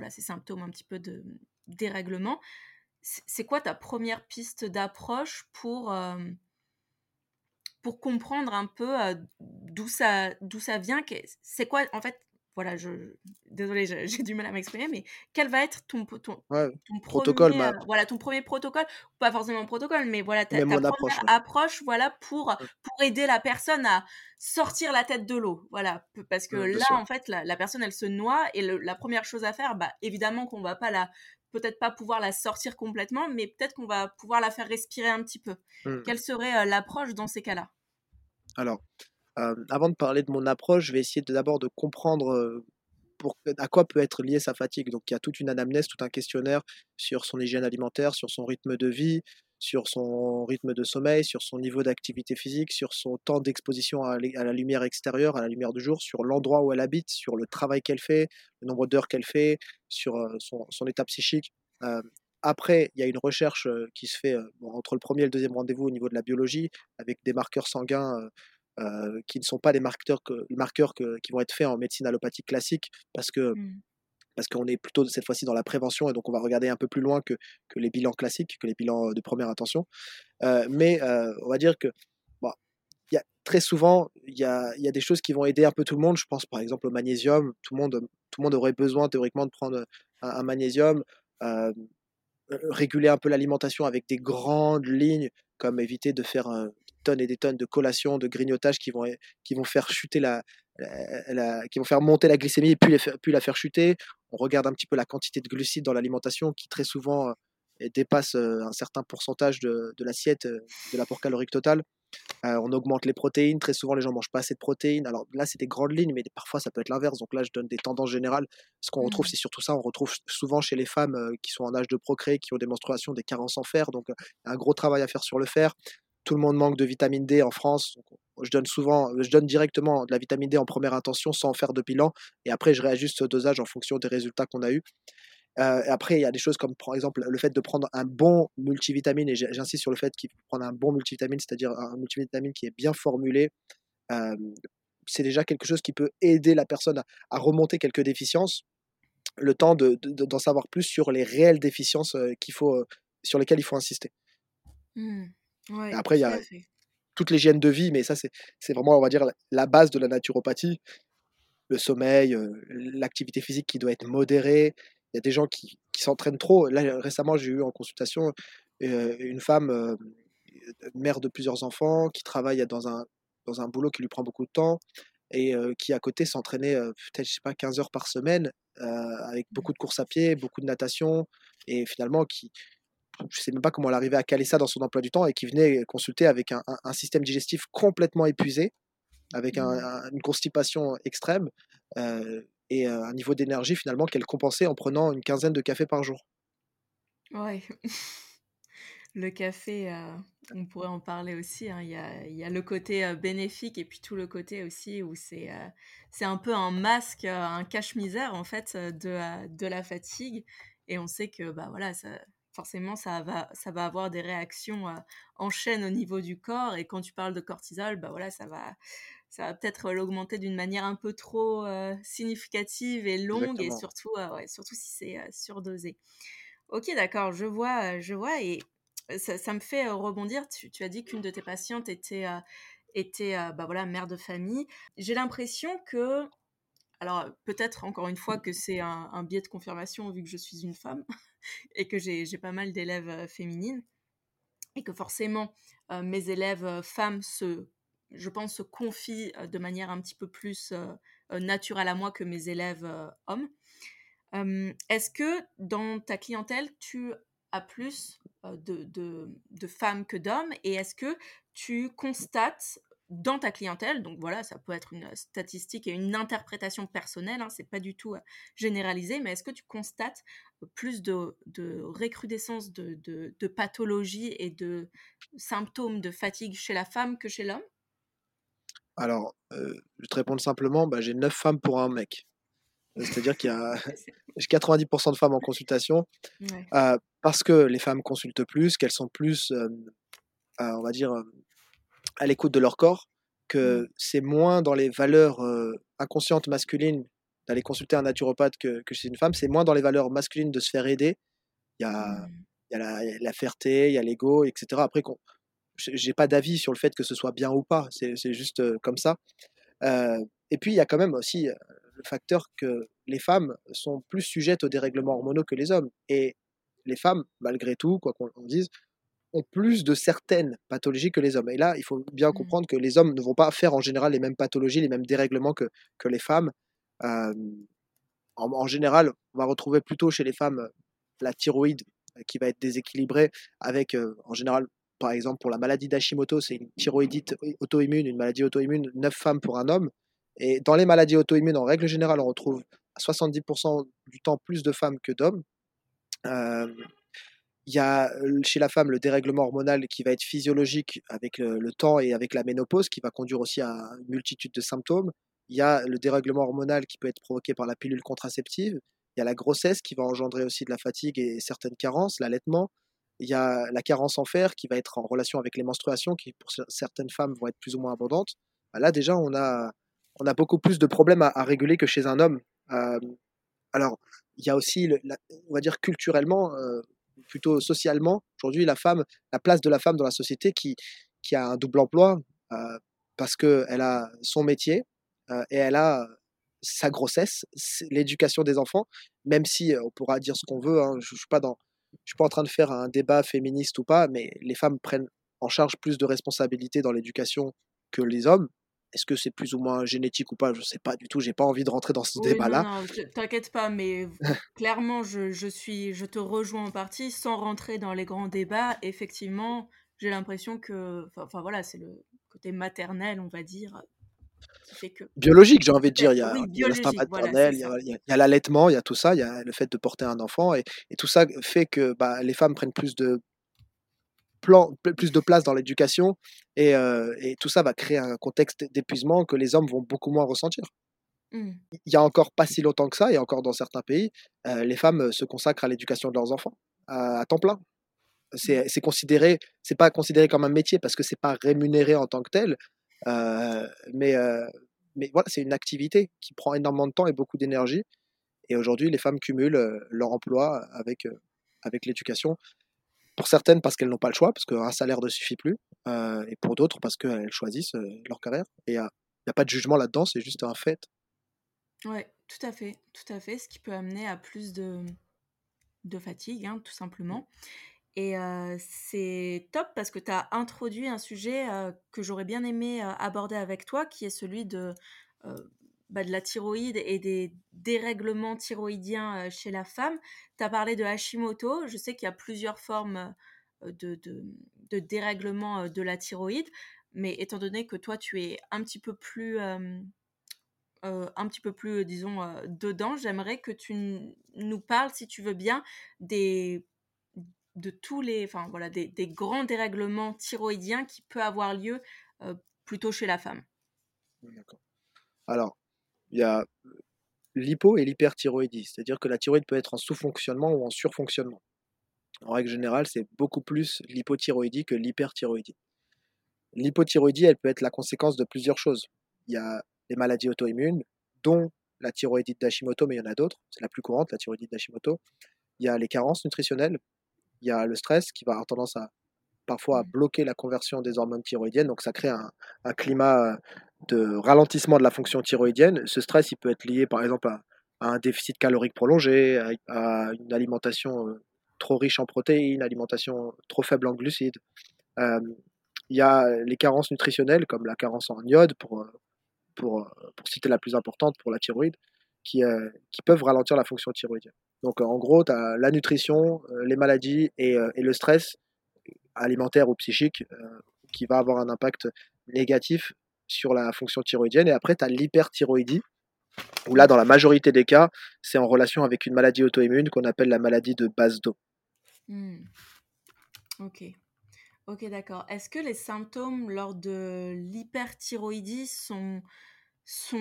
ces symptômes un petit peu de dérèglement, c'est quoi ta première piste d'approche pour comprendre un peu d'où ça vient ? C'est quoi, en fait, voilà, désolé, j'ai du mal à m'exprimer, mais quel va être ton protocole, premier ton premier protocole, pas forcément protocole, mais voilà, ta première approche, voilà, pour aider la personne à sortir la tête de l'eau, voilà, parce que là, en fait, la personne, elle se noie, et la première chose à faire, évidemment qu'on va peut-être pas pouvoir la sortir complètement, mais peut-être qu'on va pouvoir la faire respirer un petit peu. Quelle serait l'approche dans ces cas-là ? Alors, avant de parler de mon approche, je vais essayer d'abord de comprendre à quoi peut être liée sa fatigue. Donc, il y a toute une anamnèse, tout un questionnaire sur son hygiène alimentaire, sur son rythme de vie, sur son rythme de sommeil, sur son niveau d'activité physique, sur son temps d'exposition à la lumière extérieure, à la lumière du jour, sur l'endroit où elle habite, sur le travail qu'elle fait, le nombre d'heures qu'elle fait, sur son état psychique. Après, il y a une recherche qui se fait entre le premier et le deuxième rendez-vous au niveau de la biologie, avec des marqueurs sanguins qui ne sont pas des marqueurs qui vont être faits en médecine allopathique classique, parce qu'on est plutôt cette fois-ci dans la prévention, et donc on va regarder un peu plus loin que les bilans classiques, que les bilans de première intention. Mais on va dire que très souvent, il y a des choses qui vont aider un peu tout le monde. Je pense par exemple au magnésium. Tout le monde aurait besoin théoriquement de prendre un magnésium, réguler un peu l'alimentation avec des grandes lignes, comme éviter de faire tonnes et des tonnes de collations, de grignotages qui vont faire chuter qui vont faire monter la glycémie et puis la faire chuter. On regarde un petit peu la quantité de glucides dans l'alimentation qui très souvent dépasse un certain pourcentage de l'assiette, de l'apport calorique total. On augmente les protéines. Très souvent, les gens ne mangent pas assez de protéines. Alors là, c'est des grandes lignes, mais parfois, ça peut être l'inverse. Donc là, je donne des tendances générales. Ce qu'on retrouve, c'est surtout ça. On retrouve souvent chez les femmes qui sont en âge de procréer, qui ont des menstruations, des carences en fer. Donc, un gros travail à faire sur le fer. Tout le monde manque de vitamine D en France. Donc, je donne directement de la vitamine D en première intention sans faire de bilan. Et après, je réajuste ce dosage en fonction des résultats qu'on a eus. Après, il y a des choses comme, par exemple, le fait de prendre un bon multivitamine, et j'insiste sur le fait qu'il faut prendre un bon multivitamine, c'est-à-dire un multivitamine qui est bien formulé. C'est déjà quelque chose qui peut aider la personne à remonter quelques déficiences, le temps d'en savoir plus sur les réelles déficiences sur lesquelles il faut insister. Ouais, après, il y a toute l'hygiène de vie, mais ça, c'est vraiment, on va dire, la base de la naturopathie. Le sommeil, l'activité physique qui doit être modérée. Il y a des gens qui s'entraînent trop. Là, récemment, j'ai eu en consultation une femme, mère de plusieurs enfants, qui travaille dans un boulot qui lui prend beaucoup de temps, et qui, à côté, s'entraînait peut-être, je sais pas, 15 heures par semaine, avec beaucoup de courses à pied, beaucoup de natation, et finalement, je ne sais même pas comment elle arrivait à caler ça dans son emploi du temps, et qui venait consulter avec un système digestif complètement épuisé, avec une constipation extrême, et un niveau d'énergie finalement qu'elle compensait en prenant une quinzaine de cafés par jour. Ouais. Le café, on pourrait en parler aussi, hein. Il y a le côté bénéfique et puis tout le côté aussi où c'est un peu un masque, un cache-misère en fait de la fatigue. Et on sait que bah, voilà, ça, forcément ça va avoir des réactions en chaîne au niveau du corps. Et quand tu parles de cortisol, bah, voilà, ça va peut-être l'augmenter d'une manière un peu trop significative et longue. Exactement. Et surtout si c'est surdosé. Ok, d'accord, je vois et ça me fait rebondir. Tu as dit qu'une de tes patientes était bah voilà, mère de famille. J'ai l'impression que, alors peut-être encore une fois que c'est un biais de confirmation vu que je suis une femme et que j'ai pas mal d'élèves féminines et que forcément mes élèves femmes je pense se confient de manière un petit peu plus naturelle à moi que mes élèves hommes. Est-ce que dans ta clientèle, tu as plus de femmes que d'hommes, et est-ce que tu constates dans ta clientèle, donc voilà, ça peut être une statistique et une interprétation personnelle, hein, c'est pas du tout généralisé, mais est-ce que tu constates plus de recrudescence de pathologies et de symptômes de fatigue chez la femme que chez l'homme ? Alors, je te réponds simplement, bah, j'ai 9 femmes pour un mec. C'est-à-dire qu'il y a 90% de femmes en consultation, ouais. Parce que les femmes consultent plus, qu'elles sont plus, on va dire, à l'écoute de leur corps, que c'est moins dans les valeurs inconscientes masculines d'aller consulter un naturopathe que chez une femme, c'est moins dans les valeurs masculines de se faire aider. Il y a la fierté, il y a l'ego, etc. Après, j'ai pas d'avis sur le fait que ce soit bien ou pas, c'est juste comme ça. Et puis, il y a quand même aussi... le facteur que les femmes sont plus sujettes aux dérèglements hormonaux que les hommes. Et les femmes, malgré tout, quoi qu'on dise, ont plus de certaines pathologies que les hommes. Et là, il faut bien comprendre que les hommes ne vont pas faire en général les mêmes pathologies, les mêmes dérèglements que les femmes. En général, on va retrouver plutôt chez les femmes la thyroïde qui va être déséquilibrée avec, en général, par exemple, pour la maladie d'Hashimoto, c'est une thyroïdite auto-immune, une maladie auto-immune, 9 femmes pour un homme. Et dans les maladies auto-immunes, en règle générale, on retrouve à 70% du temps plus de femmes que d'hommes. Il y a chez la femme le dérèglement hormonal qui va être physiologique avec le temps et avec la ménopause, qui va conduire aussi à une multitude de symptômes. Il y a le dérèglement hormonal qui peut être provoqué par la pilule contraceptive. Il y a la grossesse qui va engendrer aussi de la fatigue et certaines carences, l'allaitement. Il y a la carence en fer qui va être en relation avec les menstruations, qui pour certaines femmes vont être plus ou moins abondantes. Là, déjà, on a beaucoup plus de problèmes à réguler que chez un homme. Alors, il y a aussi, on va dire culturellement, plutôt socialement, aujourd'hui, la place de la femme dans la société qui a un double emploi parce qu'elle a son métier et elle a sa grossesse, l'éducation des enfants, même si on pourra dire ce qu'on veut, hein, je ne suis pas en train de faire un débat féministe ou pas, mais les femmes prennent en charge plus de responsabilités dans l'éducation que les hommes. Est-ce que c'est plus ou moins génétique ou pas ? Je ne sais pas du tout, je n'ai pas envie de rentrer dans ce débat-là. Non, t'inquiète pas, mais clairement, je te rejoins en partie, sans rentrer dans les grands débats. Effectivement, j'ai l'impression que... Enfin voilà, c'est le côté maternel, on va dire, qui fait que... Biologique, j'ai envie de dire. Oui, il y a l'instinct maternel, voilà, il y a l'allaitement, il y a tout ça, il y a le fait de porter un enfant. Et tout ça fait que bah, les femmes prennent plus de place dans l'éducation et tout ça va créer un contexte d'épuisement que les hommes vont beaucoup moins ressentir. Il y a encore pas si longtemps que ça, et encore dans certains pays, les femmes se consacrent à l'éducation de leurs enfants à temps plein. C'est pas considéré comme un métier parce que c'est pas rémunéré en tant que tel, mais voilà, c'est une activité qui prend énormément de temps et beaucoup d'énergie. Et aujourd'hui, les femmes cumulent leur emploi avec l'éducation. Pour certaines, parce qu'elles n'ont pas le choix, parce qu'un salaire ne suffit plus, et pour d'autres, parce qu'elles choisissent leur carrière. Et il n'y a pas de jugement là-dedans, c'est juste un fait. Oui, tout à fait, ce qui peut amener à plus de fatigue, hein, tout simplement. Et c'est top parce que tu as introduit un sujet que j'aurais bien aimé aborder avec toi, qui est celui de la thyroïde et des dérèglements thyroïdiens chez la femme. Tu as parlé de Hashimoto, je sais qu'il y a plusieurs formes de dérèglement de la thyroïde, mais étant donné que toi tu es un petit peu plus disons dedans, j'aimerais que tu nous parles, si tu veux bien, des de tous les, enfin voilà, des grands dérèglements thyroïdiens qui peut avoir lieu plutôt chez la femme. D'accord. Alors, il y a l'hypo et l'hyperthyroïdie, c'est-à-dire que la thyroïde peut être en sous-fonctionnement ou en surfonctionnement. En règle générale, c'est beaucoup plus l'hypothyroïdie que l'hyperthyroïdie. L'hypothyroïdie, elle peut être la conséquence de plusieurs choses. Il y a les maladies auto-immunes, dont la thyroïdite d'Hashimoto, mais il y en a d'autres. C'est la plus courante, la thyroïdite d'Hashimoto. Il y a les carences nutritionnelles. Il y a le stress qui va avoir tendance parfois à bloquer la conversion des hormones thyroïdiennes. Donc, ça crée un climat de ralentissement de la fonction thyroïdienne. Ce stress, il peut être lié, par exemple, à un déficit calorique prolongé, à une alimentation trop riche en protéines, alimentation trop faible en glucides. Il y a les carences nutritionnelles, comme la carence en iode, pour citer la plus importante pour la thyroïde, qui peuvent ralentir la fonction thyroïdienne. Donc en gros, tu as la nutrition, les maladies et le stress alimentaire ou psychique qui va avoir un impact négatif sur la fonction thyroïdienne. Et après, tu as l'hyperthyroïdie, où là, dans la majorité des cas, c'est en relation avec une maladie auto-immune qu'on appelle la maladie de Basedow. Mmh. Ok, d'accord. Est-ce que les symptômes lors de l'hyperthyroïdie sont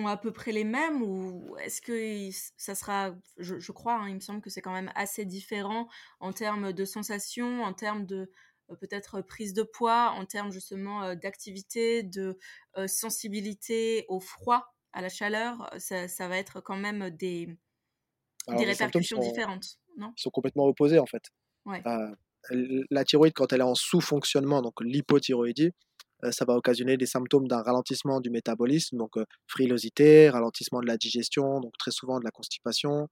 à peu près les mêmes, ou est-ce que ça sera, je crois, il me semble que c'est quand même assez différent en termes de sensations, en termes de peut-être prise de poids, en termes justement d'activité, de sensibilité au froid, à la chaleur, ça va être quand même des répercussions différentes, non ? Ils sont complètement opposés en fait. Ouais. La thyroïde, quand elle est en sous-fonctionnement, donc l'hypothyroïdie, ça va occasionner des symptômes d'un ralentissement du métabolisme, donc frilosité, ralentissement de la digestion, donc très souvent de la constipation,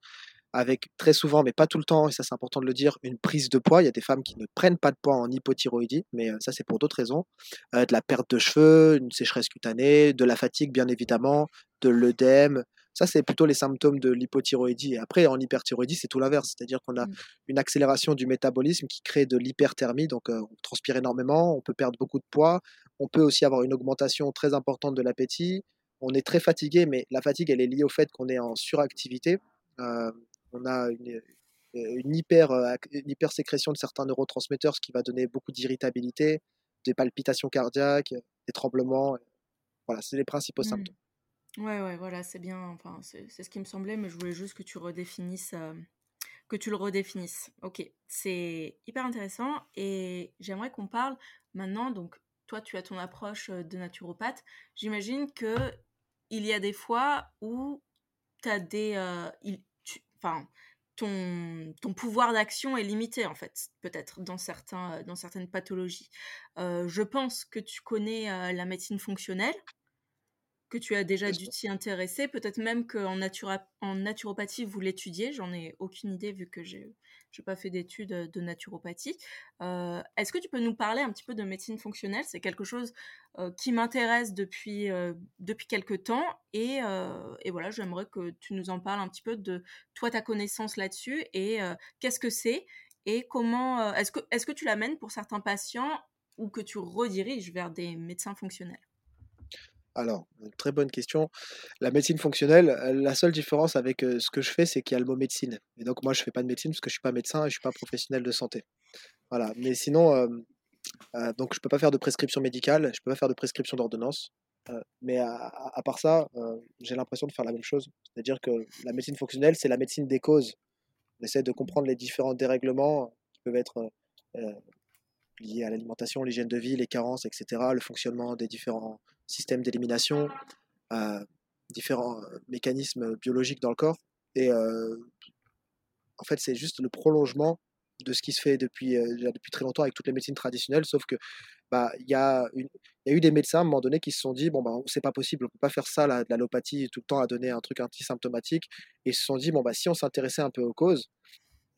avec très souvent, mais pas tout le temps, et ça c'est important de le dire, une prise de poids. Il y a des femmes qui ne prennent pas de poids en hypothyroïdie, mais ça c'est pour d'autres raisons, de la perte de cheveux, une sécheresse cutanée, de la fatigue bien évidemment, de l'œdème. Ça, c'est plutôt les symptômes de l'hypothyroïdie. Et après, en hyperthyroïdie, c'est tout l'inverse. C'est-à-dire qu'on a une accélération du métabolisme qui crée de l'hyperthermie. Donc, on transpire énormément, on peut perdre beaucoup de poids. On peut aussi avoir une augmentation très importante de l'appétit. On est très fatigué, mais la fatigue, elle est liée au fait qu'on est en suractivité. On a une hypersécrétion de certains neurotransmetteurs, ce qui va donner beaucoup d'irritabilité, des palpitations cardiaques, des tremblements. Voilà, c'est les principaux symptômes. Ouais, voilà, c'est bien, enfin, c'est ce qui me semblait, mais je voulais juste que tu le redéfinisses. Ok, c'est hyper intéressant et j'aimerais qu'on parle maintenant, donc toi tu as ton approche de naturopathe, j'imagine que il y a des fois où t'as ton pouvoir d'action est limité en fait, peut-être dans certaines pathologies. Je pense que tu connais la médecine fonctionnelle, que tu as déjà dû t'y intéresser, peut-être même qu'en naturopathie, vous l'étudiez, j'en ai aucune idée vu que j'ai pas fait d'études de naturopathie. Est-ce que tu peux nous parler un petit peu de médecine fonctionnelle ? C'est quelque chose qui m'intéresse depuis quelques temps et voilà, j'aimerais que tu nous en parles un petit peu de toi, ta connaissance là-dessus et qu'est-ce que c'est et comment... est-ce que tu l'amènes pour certains patients ou que tu rediriges vers des médecins fonctionnels ? Alors, une très bonne question. La médecine fonctionnelle, la seule différence avec ce que je fais, c'est qu'il y a le mot médecine. Et donc, moi, je ne fais pas de médecine parce que je ne suis pas médecin et je ne suis pas professionnel de santé. Voilà. Mais sinon, donc, je ne peux pas faire de prescription médicale, je ne peux pas faire de prescription d'ordonnance. Mais à part ça, j'ai l'impression de faire la même chose. C'est-à-dire que la médecine fonctionnelle, c'est la médecine des causes. On essaie de comprendre les différents dérèglements qui peuvent être... liés à l'alimentation, l'hygiène de vie, les carences, etc., le fonctionnement des différents systèmes d'élimination, différents mécanismes biologiques dans le corps. Et en fait, c'est juste le prolongement de ce qui se fait depuis très longtemps avec toutes les médecines traditionnelles, sauf que il y a eu des médecins à un moment donné qui se sont dit c'est pas possible, on peut pas faire ça là, de l'allopathie tout le temps à donner un truc antisymptomatique, et ils se sont dit si on s'intéressait un peu aux causes,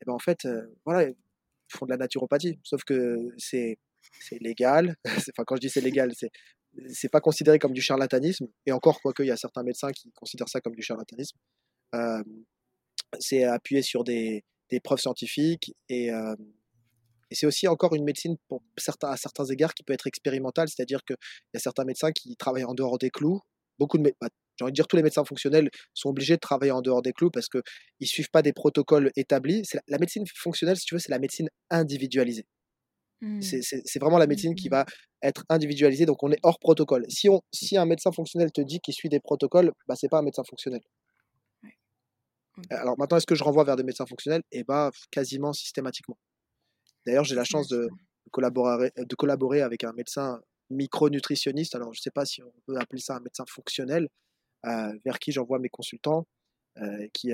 et en fait voilà, font de la naturopathie, sauf que c'est légal. Enfin, quand je dis c'est légal, c'est pas considéré comme du charlatanisme, et encore, quoique il y a certains médecins qui considèrent ça comme du charlatanisme. C'est appuyé sur des preuves scientifiques, et c'est aussi encore une médecine à certains égards qui peut être expérimentale, c'est-à-dire qu'il y a certains médecins qui travaillent en dehors des clous, beaucoup de médecins, J'ai envie de dire tous les médecins fonctionnels sont obligés de travailler en dehors des clous parce qu'ils ne suivent pas des protocoles établis. C'est la médecine fonctionnelle, si tu veux, c'est la médecine individualisée. C'est vraiment la médecine qui va être individualisée, donc on est hors protocole. Si un médecin fonctionnel te dit qu'il suit des protocoles, bah, ce n'est pas un médecin fonctionnel. Ouais. Alors maintenant, est-ce que je renvoie vers des médecins fonctionnels ? Eh bien, quasiment systématiquement. D'ailleurs, j'ai la chance de collaborer avec un médecin micronutritionniste, alors je ne sais pas si on peut appeler ça un médecin fonctionnel, vers qui j'envoie mes consultants, qui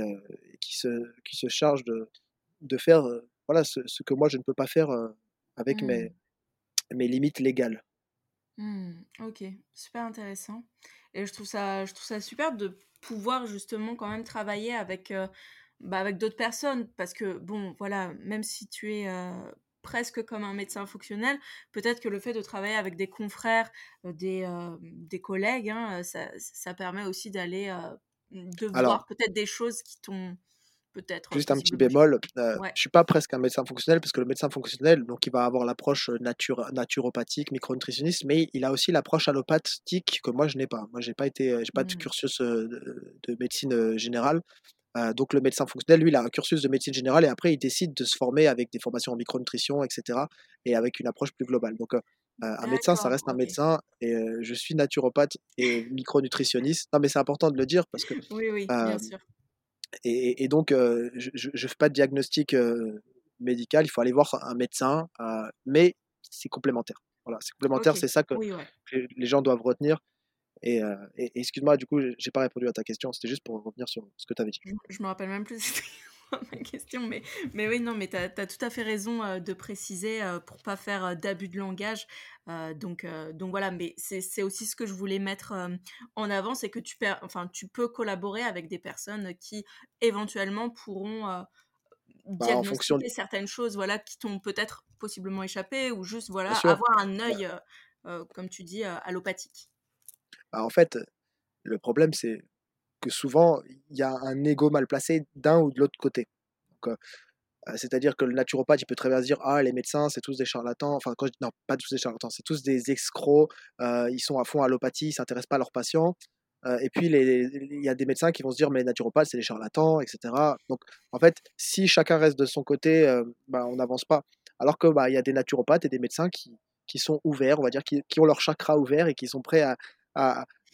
se charge de faire ce que moi je ne peux pas faire avec mes limites légales. Ok, super intéressant. Et je trouve ça super de pouvoir justement quand même travailler avec d'autres personnes, parce que même si tu es presque comme un médecin fonctionnel, peut-être que le fait de travailler avec des confrères, des collègues, hein, ça permet aussi d'aller voir peut-être des choses qui t'ont peut-être... Juste un petit bémol, je suis pas presque un médecin fonctionnel, parce que le médecin fonctionnel, donc, il va avoir l'approche naturopathique, micronutritionniste, mais il a aussi l'approche allopathique que moi je n'ai pas. Moi j'ai pas de cursus de médecine générale. Donc le médecin fonctionnel, lui, il a un cursus de médecine générale et après il décide de se former avec des formations en micronutrition, etc. et avec une approche plus globale. Donc un médecin, ça reste un médecin, et je suis naturopathe et micronutritionniste. Non mais c'est important de le dire parce que... Oui, bien sûr. Et donc je fais pas de diagnostic médical, il faut aller voir un médecin, mais c'est complémentaire. Voilà, c'est complémentaire, okay. C'est ça que les gens doivent retenir. Et excuse-moi, du coup, j'ai pas répondu à ta question, c'était juste pour revenir sur ce que tu avais dit. Je me rappelle même plus ma question, mais oui, non, mais t'as tout à fait raison de préciser pour pas faire d'abus de langage. Donc voilà, mais c'est aussi ce que je voulais mettre en avant, c'est que tu peux collaborer avec des personnes qui éventuellement pourront diagnostiquer certaines choses, qui t'ont peut-être possiblement échappé, ou juste avoir un œil, comme tu dis, allopathique. Bah en fait, le problème, c'est que souvent, il y a un ego mal placé d'un ou de l'autre côté. Donc, c'est-à-dire que le naturopathe, il peut très bien se dire « Ah, les médecins, c'est tous des charlatans. » Enfin, quand je dis non, pas tous des charlatans, c'est tous des escrocs. Ils sont à fond à l'allopathie, ils ne s'intéressent pas à leurs patients. Et puis, il y a des médecins qui vont se dire « Mais les naturopathes, c'est des charlatans, etc. » Donc, en fait, si chacun reste de son côté, on n'avance pas. Alors que il y a des naturopathes et des médecins qui sont ouverts, on va dire, qui ont leur chakra ouvert et qui sont prêts à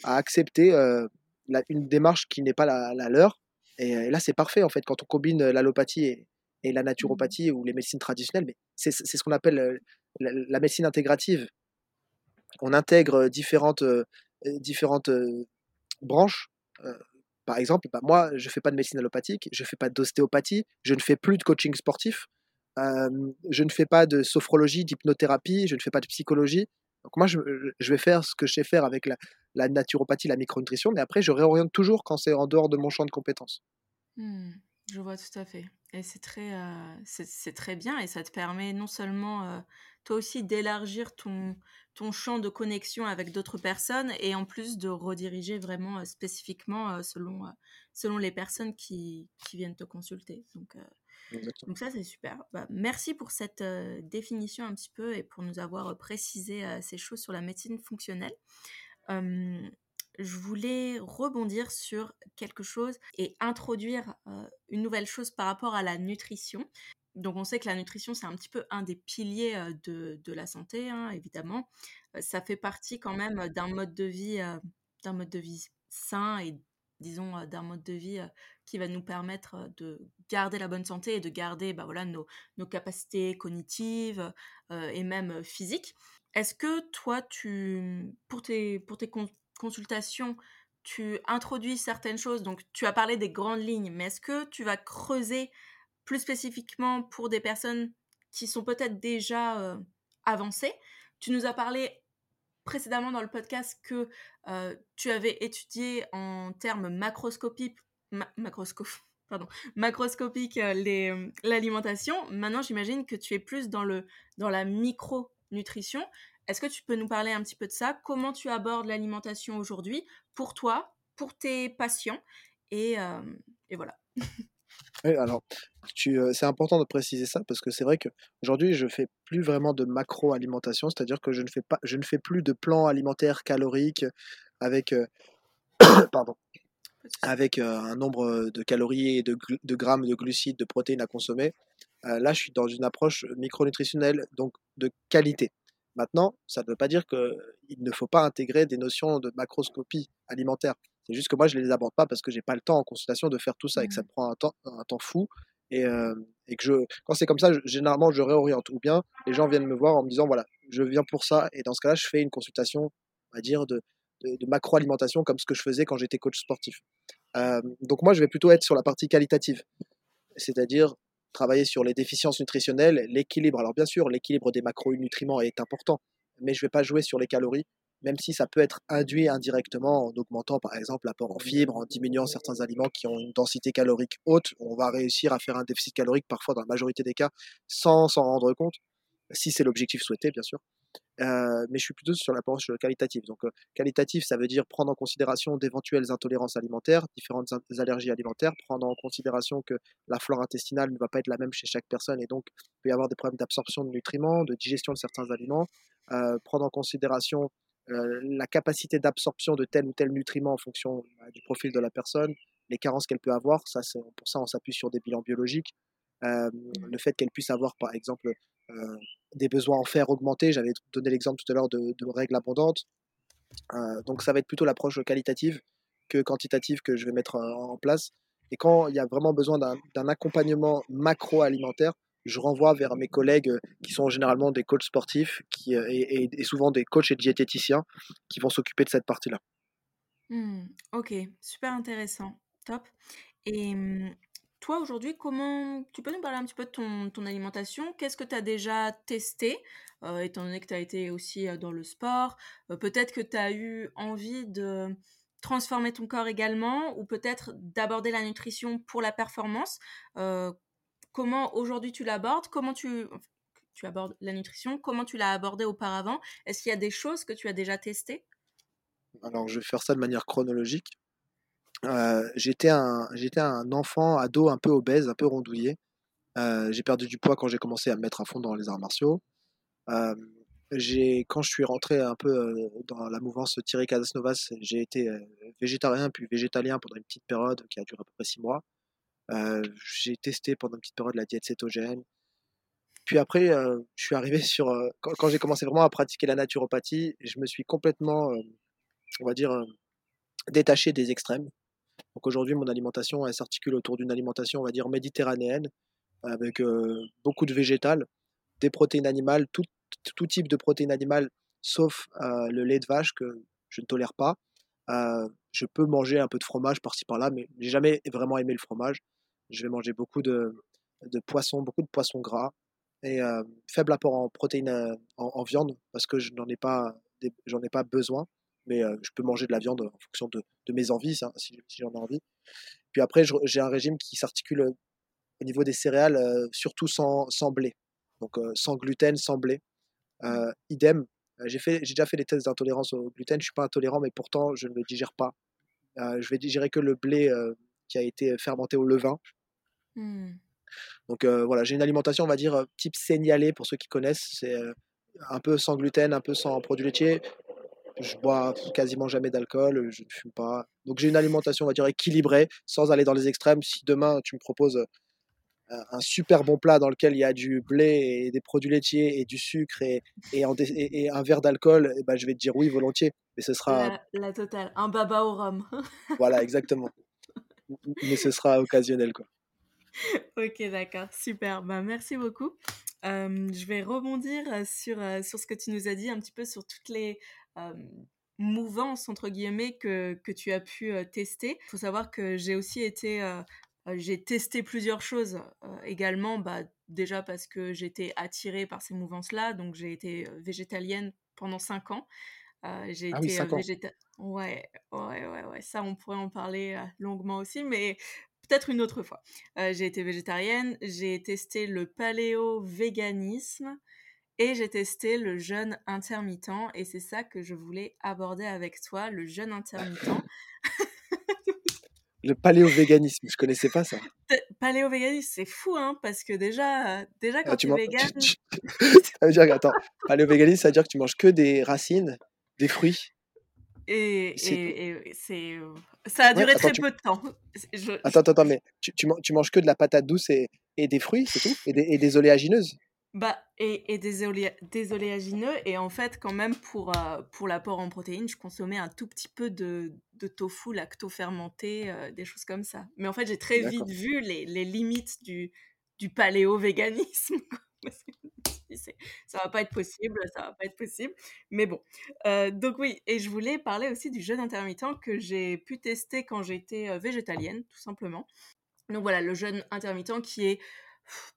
accepter une démarche qui n'est pas la leur, et là c'est parfait en fait quand on combine l'allopathie et la naturopathie ou les médecines traditionnelles, mais c'est ce qu'on appelle la médecine intégrative. On intègre différentes branches. Par exemple, moi je fais pas de médecine allopathique, je fais pas d'ostéopathie, je ne fais plus de coaching sportif, je ne fais pas de sophrologie, d'hypnothérapie, je ne fais pas de psychologie. Donc moi, je vais faire ce que je sais faire avec la naturopathie, la micronutrition, mais après, je réoriente toujours quand c'est en dehors de mon champ de compétences. Je vois tout à fait. Et c'est très bien, et ça te permet non seulement, toi aussi, d'élargir ton champ de connexion avec d'autres personnes, et en plus de rediriger vraiment spécifiquement selon les personnes qui viennent te consulter. Donc ça, c'est super. Merci pour cette définition un petit peu et pour nous avoir précisé ces choses sur la médecine fonctionnelle. Je voulais rebondir sur quelque chose et introduire une nouvelle chose par rapport à la nutrition. Donc on sait que la nutrition, c'est un petit peu un des piliers de la santé, hein, évidemment. Ça fait partie quand même d'un mode de vie sain et disons, d'un mode de vie qui va nous permettre de garder la bonne santé et de garder nos capacités cognitives et même physiques. Est-ce que toi, pour tes consultations, tu introduis certaines choses? Donc, tu as parlé des grandes lignes, mais est-ce que tu vas creuser plus spécifiquement pour des personnes qui sont peut-être déjà avancées? Tu nous as parlé précédemment dans le podcast que tu avais étudié en termes macroscopiques l'alimentation. Maintenant, j'imagine que tu es plus dans la micronutrition. Est-ce que tu peux nous parler un petit peu de ça? Comment tu abordes l'alimentation aujourd'hui pour toi, pour tes patients et voilà. Oui, alors, c'est important de préciser ça parce que c'est vrai qu'aujourd'hui, je ne fais plus vraiment de macro-alimentation, c'est-à-dire que je ne fais plus de plan alimentaire calorique avec pardon, avec un nombre de calories et de grammes de glucides, de protéines à consommer. Là, je suis dans une approche micronutritionnelle, donc de qualité. Maintenant, ça ne veut pas dire qu'il ne faut pas intégrer des notions de macroscopie alimentaire. C'est juste que moi, je ne les aborde pas parce que je n'ai pas le temps en consultation de faire tout ça et que ça me prend un temps fou. Et que quand c'est comme ça, généralement, je réoriente. Ou bien, les gens viennent me voir en me disant, voilà, je viens pour ça. Et dans ce cas-là, je fais une consultation, on va dire, de macroalimentation comme ce que je faisais quand j'étais coach sportif. Donc moi, je vais plutôt être sur la partie qualitative, c'est-à-dire travailler sur les déficiences nutritionnelles, l'équilibre. Alors bien sûr, l'équilibre des macronutriments est important, mais je ne vais pas jouer sur les calories, même si ça peut être induit indirectement en augmentant, par exemple, l'apport en fibres, en diminuant certains aliments qui ont une densité calorique haute. On va réussir à faire un déficit calorique parfois dans la majorité des cas sans s'en rendre compte, si c'est l'objectif souhaité, bien sûr. Mais je suis plutôt sur l'approche qualitative. Donc, qualitatif, ça veut dire prendre en considération d'éventuelles intolérances alimentaires, différentes allergies alimentaires, prendre en considération que la flore intestinale ne va pas être la même chez chaque personne et donc il peut y avoir des problèmes d'absorption de nutriments, de digestion de certains aliments, prendre en considération la capacité d'absorption de tel ou tel nutriment en fonction du profil de la personne, les carences qu'elle peut avoir. Pour ça, on s'appuie sur des bilans biologiques. Le fait qu'elle puisse avoir, par exemple, des besoins en fer augmentés. J'avais donné l'exemple tout à l'heure de règles abondantes. Donc ça va être plutôt l'approche qualitative que quantitative que je vais mettre en place. Et quand il y a vraiment besoin d'un accompagnement macro-alimentaire, je renvoie vers mes collègues qui sont généralement des coachs sportifs et souvent des coachs et diététiciens qui vont s'occuper de cette partie-là. Ok, super intéressant, top. Et toi, aujourd'hui, comment tu peux nous parler un petit peu de ton alimentation? Qu'est-ce que tu as déjà testé, étant donné que tu as été aussi dans le sport? Peut-être que tu as eu envie de transformer ton corps également, ou peut-être d'aborder la nutrition pour la performance. Comment aujourd'hui tu l'abordes? Comment tu abordes la nutrition? Comment tu l'as abordée auparavant? Est-ce qu'il y a des choses que tu as déjà testées? Alors, je vais faire ça de manière chronologique. J'étais un enfant ado un peu obèse, un peu rondouillé. J'ai perdu du poids quand j'ai commencé à me mettre à fond dans les arts martiaux. Quand je suis rentré un peu dans la mouvance Thierry Casasnovas, j'ai été végétarien puis végétalien pendant une petite période qui a duré à peu près 6 mois. J'ai testé pendant une petite période la diète cétogène. Puis après, je suis arrivé sur... quand j'ai commencé vraiment à pratiquer la naturopathie, je me suis complètement, on va dire... détaché des extrêmes. Donc aujourd'hui, mon alimentation, elle s'articule autour d'une alimentation, on va dire, méditerranéenne, avec beaucoup de végétal, des protéines animales, tout type de protéines animales, sauf le lait de vache que je ne tolère pas. Je peux manger un peu de fromage par-ci par-là, mais j'ai jamais vraiment aimé le fromage. Je vais manger beaucoup de poissons, beaucoup de poissons gras, et faible apport en protéines en viande, parce que j'en ai pas besoin. Mais je peux manger de la viande en fonction de mes envies, hein, si j'en ai envie. Puis après, j'ai un régime qui s'articule au niveau des céréales, surtout sans blé. Donc sans gluten, sans blé. Idem, j'ai déjà fait des tests d'intolérance au gluten. Je ne suis pas intolérant, mais pourtant, je ne le digère pas. Je vais digérer que le blé qui a été fermenté au levain. Donc voilà, j'ai une alimentation, on va dire, type Seignalet, pour ceux qui connaissent. C'est un peu sans gluten, un peu sans produits laitiers. Je bois quasiment jamais d'alcool, je ne fume pas. Donc j'ai une alimentation, on va dire, équilibrée, sans aller dans les extrêmes. Si demain, tu me proposes un super bon plat dans lequel il y a du blé et des produits laitiers et du sucre et un verre d'alcool, et ben, je vais te dire oui, volontiers. Mais ce sera... La totale, un baba au rhum. Voilà, exactement. Mais ce sera occasionnel, quoi. Ok, d'accord, super. Ben, merci beaucoup. Je vais rebondir sur ce que tu nous as dit, un petit peu sur toutes les... mouvance entre guillemets que tu as pu tester. Il faut savoir que j'ai testé plusieurs choses également, déjà parce que j'étais attirée par ces mouvances-là, donc j'ai été végétalienne pendant 5 ans. J'ai été 5 ans. Ouais, ça on pourrait en parler longuement aussi, mais peut-être une autre fois. J'ai été végétarienne, j'ai testé le paléo-véganisme, et j'ai testé le jeûne intermittent, et c'est ça que je voulais aborder avec toi, le jeûne intermittent. Le paléo-véganisme, je connaissais pas ça. Paléo-véganisme, c'est fou, hein, parce que déjà quand tu es végane... Ça veut dire, attends, paléo-véganisme, ça veut dire que tu manges que des racines, des fruits Et c'est... ça a duré peu de temps. Attends, mais tu manges que de la patate douce et des fruits, c'est tout, et des oléagineuses. Des oléagineux, et en fait quand même pour l'apport en protéines, je consommais un tout petit peu de tofu lacto-fermenté, des choses comme ça. Mais en fait j'ai très vite vu les limites du paléo-véganisme. Ça va pas être possible, mais bon. Donc oui, et je voulais parler aussi du jeûne intermittent que j'ai pu tester quand j'étais végétalienne, tout simplement. Donc voilà, le jeûne intermittent qui est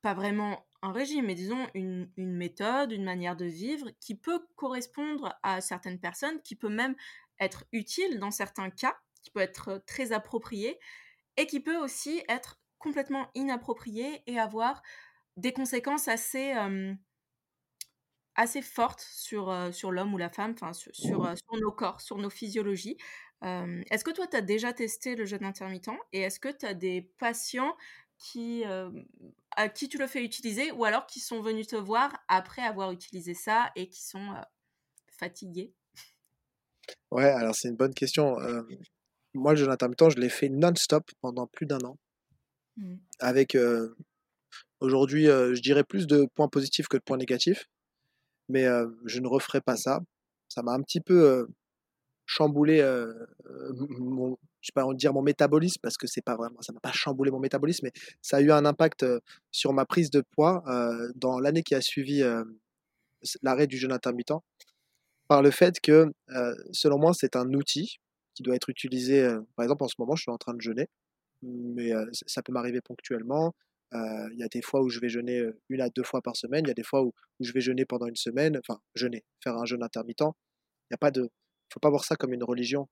pas vraiment un régime, mais disons une méthode, une manière de vivre qui peut correspondre à certaines personnes, qui peut même être utile dans certains cas, qui peut être très approprié et qui peut aussi être complètement inapproprié et avoir des conséquences assez fortes sur l'homme ou la femme, enfin sur nos corps, sur nos physiologies. Est-ce que toi, tu as déjà testé le jeûne intermittent et est-ce que tu as des patients à qui tu le fais utiliser ou alors qui sont venus te voir après avoir utilisé ça et qui sont fatigués? Ouais, alors c'est une bonne question. Moi, le jeûne intermittent, je l'ai fait non-stop pendant plus d'un an. Avec aujourd'hui, je dirais plus de points positifs que de points négatifs, mais je ne referai pas ça. Ça m'a un petit peu chamboulé mon métabolisme, parce que c'est pas vraiment, ça m'a pas chamboulé mon métabolisme, mais ça a eu un impact sur ma prise de poids dans l'année qui a suivi l'arrêt du jeûne intermittent, par le fait que, selon moi, c'est un outil qui doit être utilisé. Par exemple, en ce moment, je suis en train de jeûner, mais ça peut m'arriver ponctuellement. Il y a des fois où je vais jeûner 1 à 2 fois par semaine, il y a des fois où je vais jeûner pendant une semaine, enfin jeûner, faire un jeûne intermittent. Il y a pas de, faut pas voir ça comme une religion.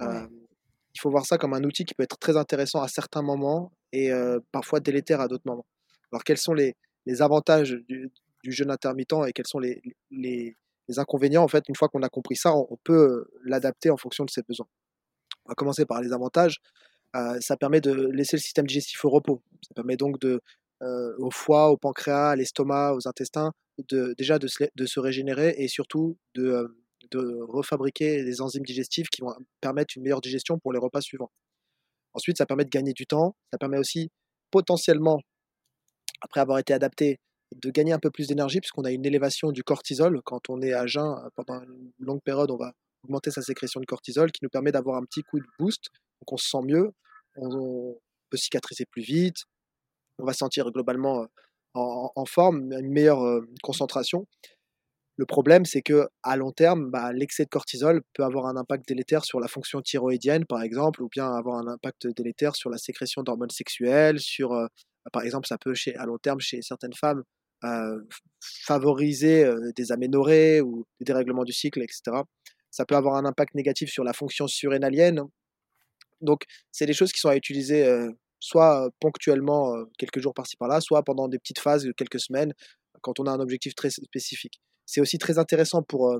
Il faut voir ça comme un outil qui peut être très intéressant à certains moments et parfois délétère à d'autres moments. Alors quels sont les avantages du jeûne intermittent et quels sont les inconvénients? En fait, une fois qu'on a compris ça, on peut l'adapter en fonction de ses besoins. On va commencer par les avantages. Ça permet de laisser le système digestif au repos. Ça permet donc au foie, au pancréas, à l'estomac, aux intestins, de se régénérer et surtout de refabriquer des enzymes digestives qui vont permettre une meilleure digestion pour les repas suivants. Ensuite, ça permet de gagner du temps. Ça permet aussi potentiellement, après avoir été adapté, de gagner un peu plus d'énergie puisqu'on a une élévation du cortisol. Quand on est à jeun pendant une longue période, on va augmenter sa sécrétion de cortisol qui nous permet d'avoir un petit coup de boost. Donc on se sent mieux, on peut cicatriser plus vite, on va se sentir globalement en forme, une meilleure concentration. Le problème, c'est qu'à long terme, l'excès de cortisol peut avoir un impact délétère sur la fonction thyroïdienne, par exemple, ou bien avoir un impact délétère sur la sécrétion d'hormones sexuelles, par exemple, ça peut, à long terme, chez certaines femmes, favoriser des aménorrhées ou des dérèglements du cycle, etc. Ça peut avoir un impact négatif sur la fonction surrénalienne. Donc, c'est des choses qui sont à utiliser soit ponctuellement, quelques jours par-ci par-là, soit pendant des petites phases de quelques semaines, quand on a un objectif très spécifique. C'est aussi très intéressant pour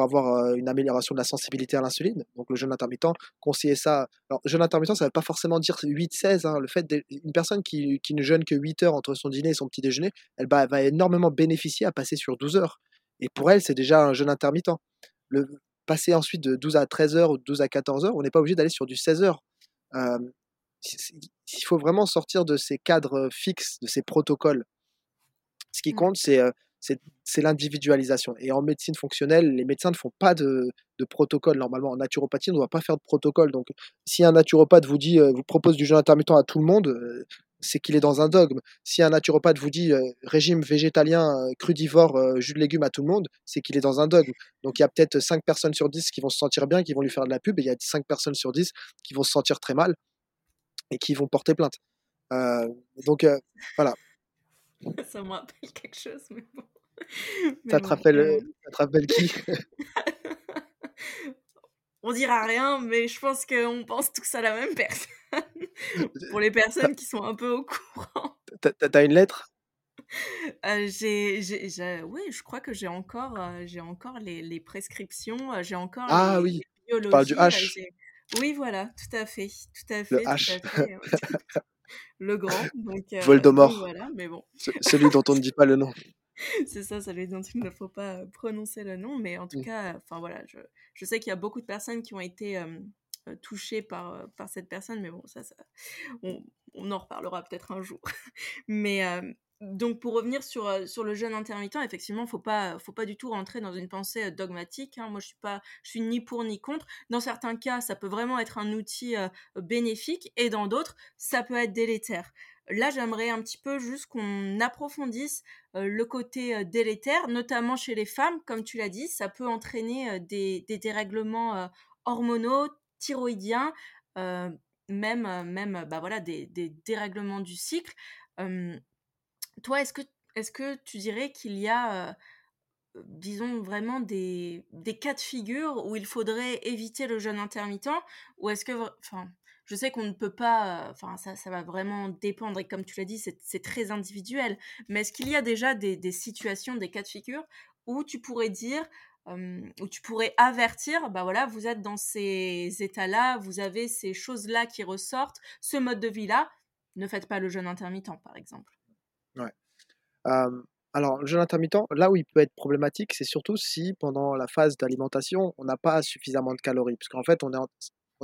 avoir une amélioration de la sensibilité à l'insuline. Donc, le jeûne intermittent, conseiller ça. Alors, jeûne intermittent, ça ne veut pas forcément dire 8-16. Le fait d'une personne qui ne jeûne que 8 heures entre son dîner et son petit déjeuner, elle va énormément bénéficier à passer sur 12 heures. Et pour elle, c'est déjà un jeûne intermittent. Passer ensuite de 12 à 13 heures ou de 12 à 14 heures, on n'est pas obligé d'aller sur du 16 heures. Il faut vraiment sortir de ces cadres fixes, de ces protocoles. Ce qui compte, c'est l'individualisation. Et en médecine fonctionnelle, les médecins ne font pas de protocole. Normalement, en naturopathie, on ne doit pas faire de protocole. Donc, si un naturopathe vous propose du jeûne intermittent à tout le monde, c'est qu'il est dans un dogme. Si un naturopathe vous dit régime végétalien, crudivore, jus de légumes à tout le monde, c'est qu'il est dans un dogme. Donc il y a peut-être 5 personnes sur 10 qui vont se sentir bien, qui vont lui faire de la pub, et il y a 5 personnes sur 10 qui vont se sentir très mal et qui vont porter plainte. Donc voilà. Ça me rappelle quelque chose, mais bon. Ça te rappelle qui? On dira rien, mais je pense qu'on pense tous à la même personne. Pour les personnes qui sont un peu au courant. T'as une lettre? Oui, je crois que j'ai encore les prescriptions, j'ai encore les biologies. Tu parles du H. Oui, voilà, tout à fait. Le H. Le grand. Donc, Voldemort. Voilà, mais bon. Celui dont on ne dit pas le nom. C'est ça, ça veut dire qu'il ne faut pas prononcer le nom, mais en tout cas, enfin voilà, je sais qu'il y a beaucoup de personnes qui ont été touchées par cette personne, mais bon, ça on en reparlera peut-être un jour. Mais donc pour revenir sur le jeûne intermittent, effectivement, faut pas du tout rentrer dans une pensée dogmatique, hein. Moi, je suis ni pour ni contre. Dans certains cas, ça peut vraiment être un outil bénéfique, et dans d'autres, ça peut être délétère. Là, j'aimerais un petit peu juste qu'on approfondisse le côté délétère, notamment chez les femmes, comme tu l'as dit, ça peut entraîner des dérèglements hormonaux, thyroïdiens, même voilà, des dérèglements du cycle. Toi, est-ce que tu dirais qu'il y a, disons, vraiment des cas de figure où il faudrait éviter le jeûne intermittent, ou est-ce que... Je sais qu'on ne peut pas, ça va vraiment dépendre, et comme tu l'as dit, c'est très individuel, mais est-ce qu'il y a déjà des situations, des cas de figure où tu pourrais dire, où tu pourrais avertir, bah voilà, vous êtes dans ces états-là, vous avez ces choses-là qui ressortent, ce mode de vie-là, ne faites pas le jeûne intermittent, par exemple. Ouais. Alors, le jeûne intermittent, là où il peut être problématique, c'est surtout si, pendant la phase d'alimentation, on n'a pas suffisamment de calories, parce qu'en fait, on est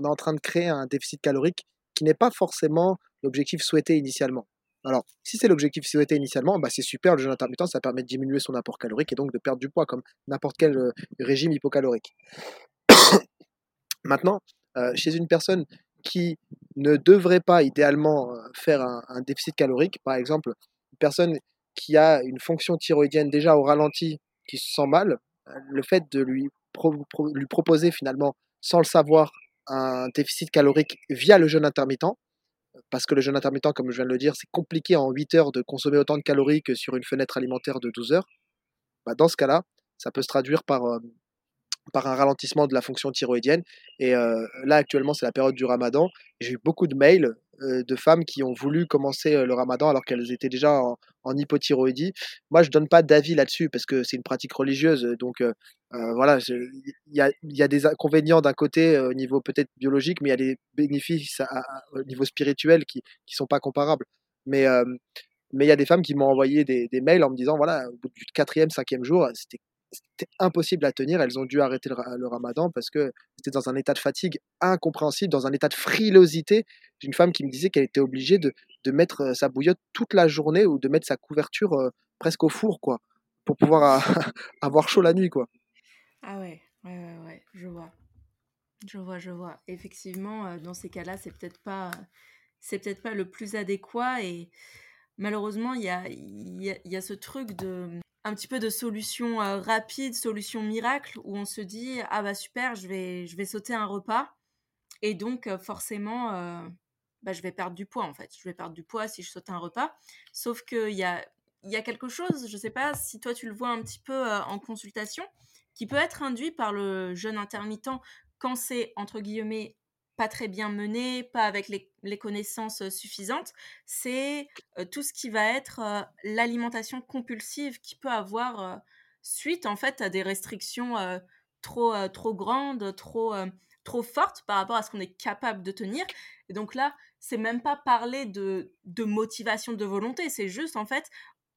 en train de créer un déficit calorique qui n'est pas forcément l'objectif souhaité initialement. Alors, si c'est l'objectif souhaité initialement, bah c'est super, le jeûne intermittent, ça permet de diminuer son apport calorique et donc de perdre du poids, comme n'importe quel régime hypocalorique. Maintenant, chez une personne qui ne devrait pas idéalement faire un déficit calorique, par exemple, une personne qui a une fonction thyroïdienne déjà au ralenti, qui se sent mal, le fait de lui proposer finalement, sans le savoir, un déficit calorique via le jeûne intermittent, parce que le jeûne intermittent, comme je viens de le dire, c'est compliqué en 8 heures de consommer autant de calories que sur une fenêtre alimentaire de 12 heures, bah dans ce cas-là, ça peut se traduire par un ralentissement de la fonction thyroïdienne. Et là, actuellement, c'est la période du ramadan. J'ai eu beaucoup de mails de femmes qui ont voulu commencer le ramadan alors qu'elles étaient déjà en hypothyroïdie. Moi, je ne donne pas d'avis là-dessus parce que c'est une pratique religieuse. Donc, voilà, il y a des inconvénients d'un côté au niveau peut-être biologique, mais il y a des bénéfices au niveau spirituel qui ne sont pas comparables. Mais il y a des femmes qui m'ont envoyé des mails en me disant, voilà, au bout du 4e, 5e jour, c'était impossible à tenir, elles ont dû arrêter le ramadan parce que c'était dans un état de fatigue incompréhensible, dans un état de frilosité. J'ai une femme qui me disait qu'elle était obligée de mettre sa bouillotte toute la journée ou de mettre sa couverture presque au four, quoi, pour pouvoir avoir chaud la nuit, quoi. Ah ouais, je vois. Effectivement, dans ces cas-là, c'est peut-être pas le plus adéquat, et malheureusement, il y a ce truc de... un petit peu de solution rapide, solution miracle, où on se dit « Ah bah super, je vais sauter un repas » et donc forcément, je vais perdre du poids en fait. Je vais perdre du poids si je saute un repas. Sauf qu'il y a quelque chose, je ne sais pas si toi tu le vois un petit peu en consultation, qui peut être induit par le jeûne intermittent quand c'est, entre guillemets, pas très bien mené, pas avec les connaissances suffisantes, c'est tout ce qui va être l'alimentation compulsive qui peut avoir suite en fait à des restrictions trop grandes, trop fortes par rapport à ce qu'on est capable de tenir. Et donc là, c'est même pas parler de motivation, de volonté, c'est juste en fait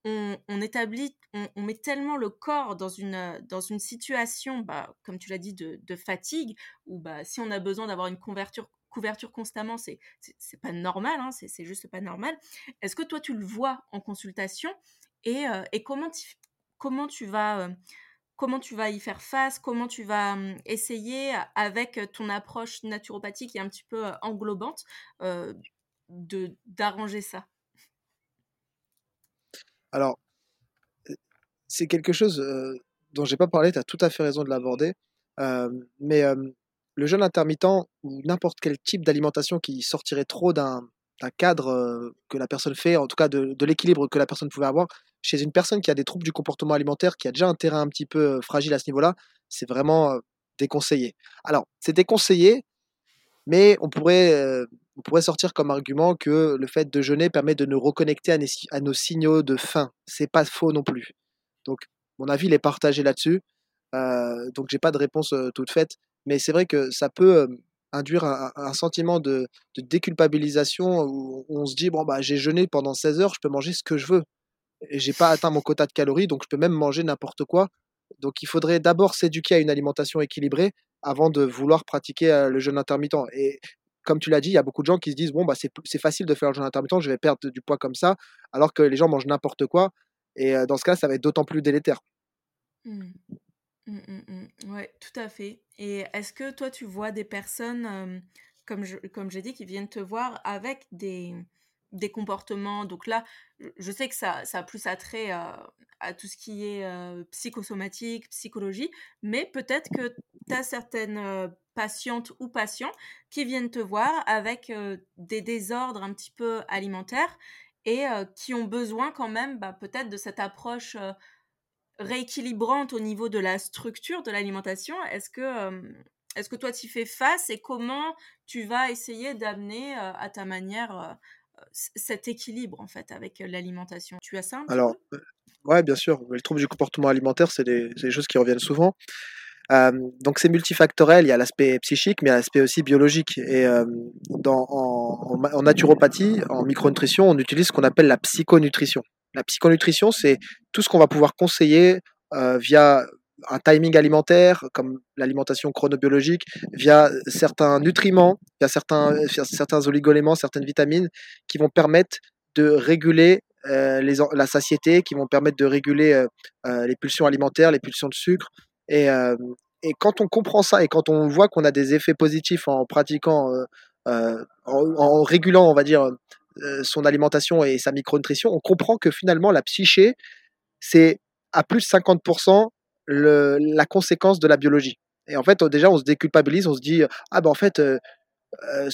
on met tellement le corps dans une situation, comme tu l'as dit, de fatigue, où si on a besoin d'avoir une couverture constamment, c'est pas normal, hein, c'est juste pas normal. Est-ce que toi, tu le vois en consultation, et comment tu vas y faire face, comment tu vas essayer, avec ton approche naturopathique et un petit peu englobante, d'arranger ça? Alors, c'est quelque chose dont je n'ai pas parlé, tu as tout à fait raison de l'aborder, mais le jeûne intermittent ou n'importe quel type d'alimentation qui sortirait trop d'un cadre que la personne fait, en tout cas de l'équilibre que la personne pouvait avoir, chez une personne qui a des troubles du comportement alimentaire, qui a déjà un terrain un petit peu fragile à ce niveau-là, c'est vraiment déconseillé. Alors, c'est déconseillé, mais on pourrait sortir comme argument que le fait de jeûner permet de nous reconnecter à nos signaux de faim. C'est pas faux non plus. Donc, mon avis, il est partagé là-dessus. Donc, j'ai pas de réponse toute faite. Mais c'est vrai que ça peut induire un sentiment de déculpabilisation où on se dit, bon, j'ai jeûné pendant 16 heures, je peux manger ce que je veux. j'ai pas atteint mon quota de calories, donc je peux même manger n'importe quoi. Donc il faudrait d'abord s'éduquer à une alimentation équilibrée avant de vouloir pratiquer le jeûne intermittent. Et comme tu l'as dit, il y a beaucoup de gens qui se disent bon bah c'est facile de faire le jeûne intermittent, je vais perdre du poids comme ça, alors que les gens mangent n'importe quoi. Et dans ce cas, ça va être d'autant plus délétère. Ouais, tout à fait. Et est-ce que toi, tu vois des personnes, comme j'ai dit, qui viennent te voir avec des comportements? Donc là, je sais que ça a plus attrait à tout ce qui est psychosomatique, psychologie, mais peut-être que tu as certaines patientes ou patients qui viennent te voir avec des désordres un petit peu alimentaires et qui ont besoin quand même peut-être de cette approche rééquilibrante au niveau de la structure de l'alimentation. Est-ce que toi t'y fais face et comment tu vas essayer d'amener à ta manière cet équilibre en fait avec l'alimentation? Tu as ça un peu? Alors, ouais, bien sûr. Les troubles du comportement alimentaire, c'est des choses qui reviennent souvent. Donc c'est multifactoriel, il y a l'aspect psychique mais il y a l'aspect aussi biologique, et en naturopathie, en micronutrition, on utilise ce qu'on appelle la psychonutrition. La psychonutrition, c'est tout ce qu'on va pouvoir conseiller via un timing alimentaire, comme l'alimentation chronobiologique, via certains nutriments, via certains oligoéléments, certaines vitamines qui vont permettre de réguler la satiété, qui vont permettre de réguler les pulsions alimentaires, les pulsions de sucre. Et quand on comprend ça et quand on voit qu'on a des effets positifs en pratiquant, en régulant, on va dire, son alimentation et sa micronutrition, on comprend que finalement la psyché, c'est à plus de 50% la conséquence de la biologie. Et en fait, déjà, on se déculpabilise, on se dit « Ah ben en fait,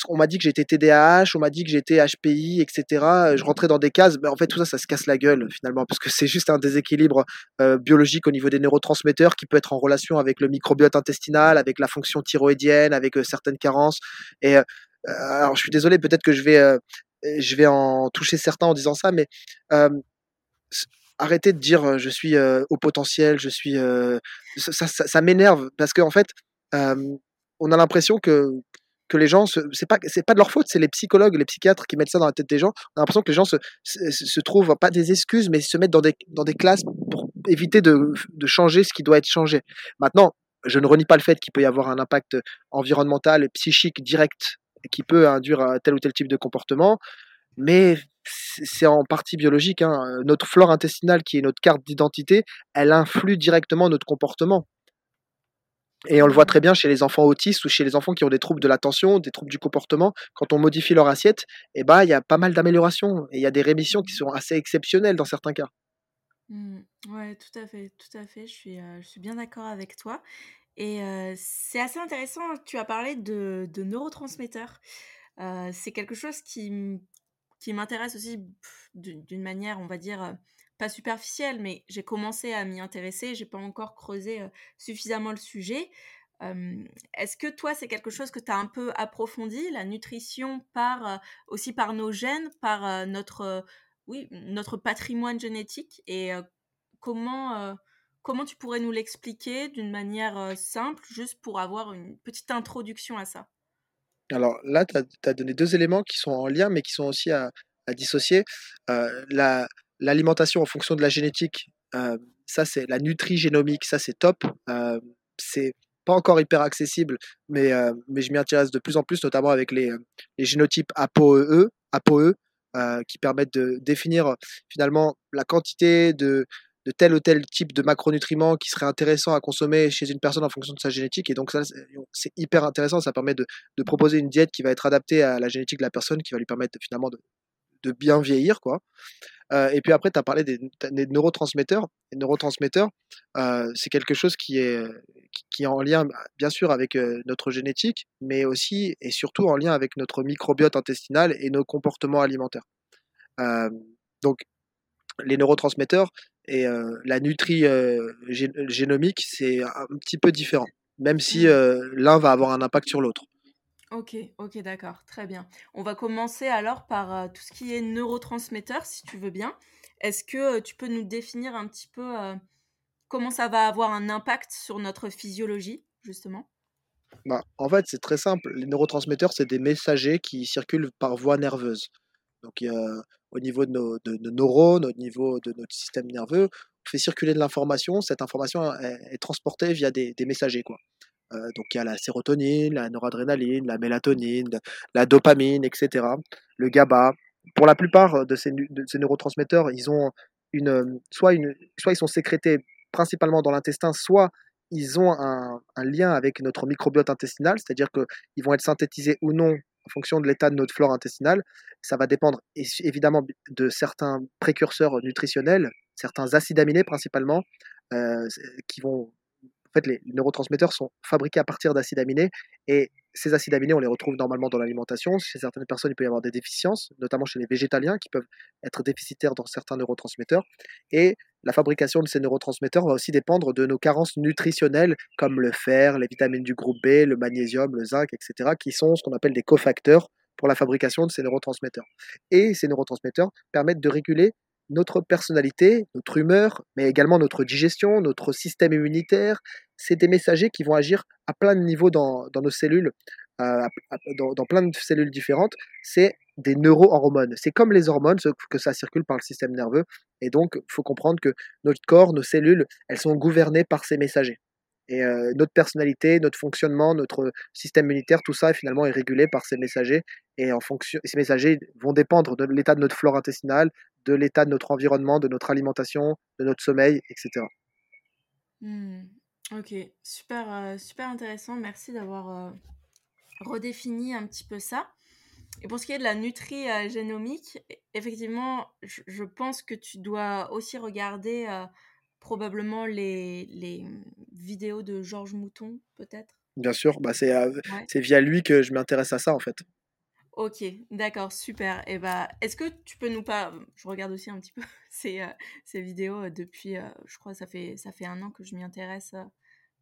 on m'a dit que j'étais TDAH, on m'a dit que j'étais HPI, etc. Je rentrais dans des cases, mais en fait tout ça, ça se casse la gueule finalement, parce que c'est juste un déséquilibre biologique au niveau des neurotransmetteurs qui peut être en relation avec le microbiote intestinal, avec la fonction thyroïdienne, avec certaines carences. Et alors, je suis désolé, peut-être que je vais en toucher certains en disant ça, mais arrêtez de dire je suis au potentiel, je suis ça m'énerve, parce qu'en fait, on a l'impression que les gens, c'est pas de leur faute, c'est les psychologues, les psychiatres qui mettent ça dans la tête des gens. On a l'impression que les gens se trouvent, pas des excuses, mais se mettent dans des classes pour éviter de changer ce qui doit être changé. Maintenant, je ne renie pas le fait qu'il peut y avoir un impact environnemental et psychique direct qui peut induire à tel ou tel type de comportement, mais c'est en partie biologique, hein. Notre flore intestinale, qui est notre carte d'identité, elle influe directement notre comportement. Et on le voit très bien chez les enfants autistes ou chez les enfants qui ont des troubles de l'attention, des troubles du comportement. Quand on modifie leur assiette, il y a pas mal d'améliorations. Et il y a des rémissions qui sont assez exceptionnelles dans certains cas. Ouais, tout à fait. Je suis bien d'accord avec toi. Et c'est assez intéressant, tu as parlé de neurotransmetteurs. C'est quelque chose qui m'intéresse aussi d'une manière, on va dire... pas superficielle, mais j'ai commencé à m'y intéresser, j'ai pas encore creusé suffisamment le sujet. Est-ce que toi, c'est quelque chose que tu as un peu approfondi, la nutrition aussi par nos gènes, par notre patrimoine génétique, et comment tu pourrais nous l'expliquer d'une manière simple, juste pour avoir une petite introduction à ça? Alors là, tu as donné deux éléments qui sont en lien, mais qui sont aussi à dissocier. L'alimentation en fonction de la génétique, ça c'est la nutrigénomique, ça c'est top. C'est pas encore hyper accessible, mais je m'y intéresse de plus en plus, notamment avec les génotypes ApoE, qui permettent de définir finalement la quantité de tel ou tel type de macronutriments qui serait intéressant à consommer chez une personne en fonction de sa génétique. Et donc ça, c'est hyper intéressant, ça permet de proposer une diète qui va être adaptée à la génétique de la personne, qui va lui permettre finalement de bien vieillir, quoi. Et puis après, tu as parlé des neurotransmetteurs. Les neurotransmetteurs, c'est quelque chose qui est en lien, bien sûr, avec notre génétique, mais aussi et surtout en lien avec notre microbiote intestinal et nos comportements alimentaires. Donc, les neurotransmetteurs et la génomique, c'est un petit peu différent, même si l'un va avoir un impact sur l'autre. Ok, d'accord, très bien. On va commencer alors par tout ce qui est neurotransmetteurs, si tu veux bien. Est-ce que tu peux nous définir un petit peu comment ça va avoir un impact sur notre physiologie, justement ? En fait, c'est très simple. Les neurotransmetteurs, c'est des messagers qui circulent par voie nerveuse. Donc, au niveau de nos neurones, au niveau de notre système nerveux, on fait circuler de l'information. Cette information est transportée via des messagers, quoi. Donc, il y a la sérotonine, la noradrénaline, la mélatonine, la dopamine, etc., le GABA. Pour la plupart de ces neurotransmetteurs, ils ont soit ils sont sécrétés principalement dans l'intestin, soit ils ont un lien avec notre microbiote intestinal, c'est-à-dire qu'ils vont être synthétisés ou non en fonction de l'état de notre flore intestinale. Ça va dépendre évidemment de certains précurseurs nutritionnels, certains acides aminés principalement, qui vont... En fait, les neurotransmetteurs sont fabriqués à partir d'acides aminés, et ces acides aminés, on les retrouve normalement dans l'alimentation. Chez certaines personnes, il peut y avoir des déficiences, notamment chez les végétaliens qui peuvent être déficitaires dans certains neurotransmetteurs. Et la fabrication de ces neurotransmetteurs va aussi dépendre de nos carences nutritionnelles, comme le fer, les vitamines du groupe B, le magnésium, le zinc, etc., qui sont ce qu'on appelle des cofacteurs pour la fabrication de ces neurotransmetteurs. Et ces neurotransmetteurs permettent de réguler notre personnalité, notre humeur, mais également notre digestion, notre système immunitaire. C'est des messagers qui vont agir à plein de niveaux dans nos cellules, dans plein de cellules différentes. C'est des neurohormones. C'est comme les hormones, que ça circule par le système nerveux. Et donc, il faut comprendre que notre corps, nos cellules, elles sont gouvernées par ces messagers. Et notre personnalité, notre fonctionnement, notre système immunitaire, tout ça finalement est régulé par ces messagers. Et en fonction, ces messagers vont dépendre de l'état de notre flore intestinale, de l'état de notre environnement, de notre alimentation, de notre sommeil, etc. Ok, super intéressant. Merci d'avoir redéfini un petit peu ça. Et pour ce qui est de la nutri-génomique, effectivement, je pense que tu dois aussi regarder... probablement les vidéos de Georges Mouton, peut-être. Bien sûr, c'est via lui que je m'intéresse à ça, en fait. Ok, d'accord, super. Et est-ce que tu peux nous pas... Je regarde aussi un petit peu ces vidéos depuis, je crois, ça fait 1 an que je m'y intéresse,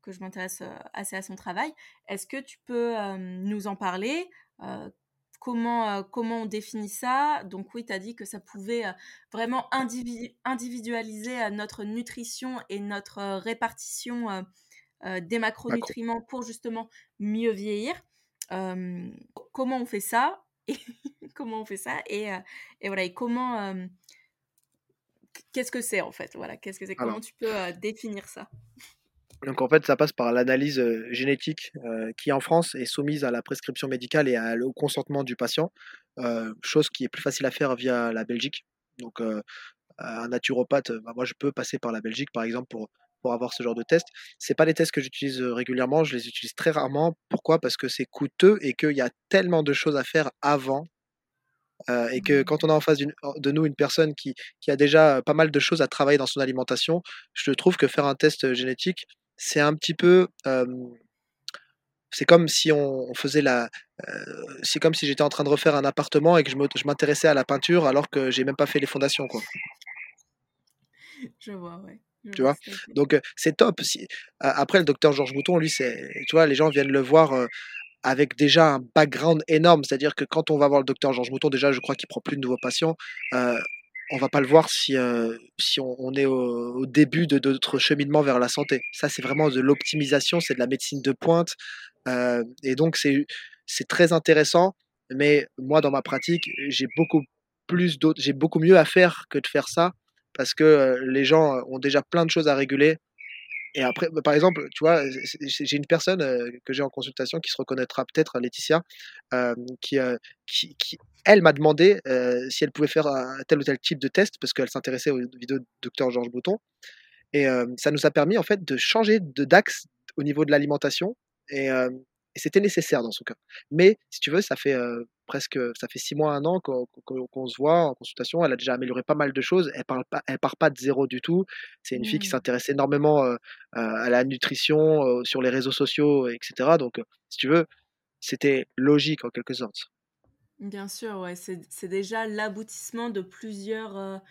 que je m'intéresse assez à son travail. Est-ce que tu peux nous en parler? Comment on définit ça? Donc oui, tu as dit que ça pouvait vraiment individualiser notre nutrition et notre répartition des macronutriments pour justement mieux vieillir. Comment on fait ça? Et voilà, et comment... qu'est-ce que c'est en fait? Voilà, qu'est-ce que c'est? Comment tu peux définir ça? Donc en fait, ça passe par l'analyse génétique qui en France est soumise à la prescription médicale et au consentement du patient, chose qui est plus facile à faire via la Belgique. Donc un naturopathe, moi je peux passer par la Belgique par exemple pour avoir ce genre de test. Ce n'est pas des tests que j'utilise régulièrement, je les utilise très rarement. Pourquoi ? Parce que c'est coûteux et qu'il y a tellement de choses à faire avant. Et que quand on a en face de nous une personne qui a déjà pas mal de choses à travailler dans son alimentation, je trouve que faire un test génétique, c'est un petit peu... c'est comme si on faisait c'est comme si j'étais en train de refaire un appartement et que je m'intéressais à la peinture alors que j'ai même pas fait les fondations, quoi. Je vois, ouais. Tu vois, donc c'est top. Après, le docteur Georges Mouton, lui, tu vois, les gens viennent le voir avec déjà un background énorme, c'est-à-dire que quand on va voir le docteur Georges Mouton, déjà je crois qu'il prend plus de nouveaux patients, on va pas le voir si on est au début de notre cheminement vers la santé. Ça c'est vraiment de l'optimisation, c'est de la médecine de pointe, et donc c'est très intéressant, mais moi dans ma pratique, j'ai beaucoup mieux à faire que de faire ça, parce que les gens ont déjà plein de choses à réguler. Et après, par exemple, tu vois, j'ai une personne que j'ai en consultation qui se reconnaîtra peut-être, Laetitia, qui elle m'a demandé si elle pouvait faire un tel ou tel type de test parce qu'elle s'intéressait aux vidéos du docteur Georges Mouton. Et ça nous a permis en fait de changer d'axe au niveau de l'alimentation et c'était nécessaire dans son cas. Mais si tu veux, ça fait 6 mois, 1 an qu'on se voit en consultation. Elle a déjà amélioré pas mal de choses. Elle part pas de zéro du tout. C'est une fille qui s'intéresse énormément à la nutrition, sur les réseaux sociaux, etc. Donc, si tu veux, c'était logique en quelque sorte. Bien sûr, ouais. C'est déjà l'aboutissement de plusieurs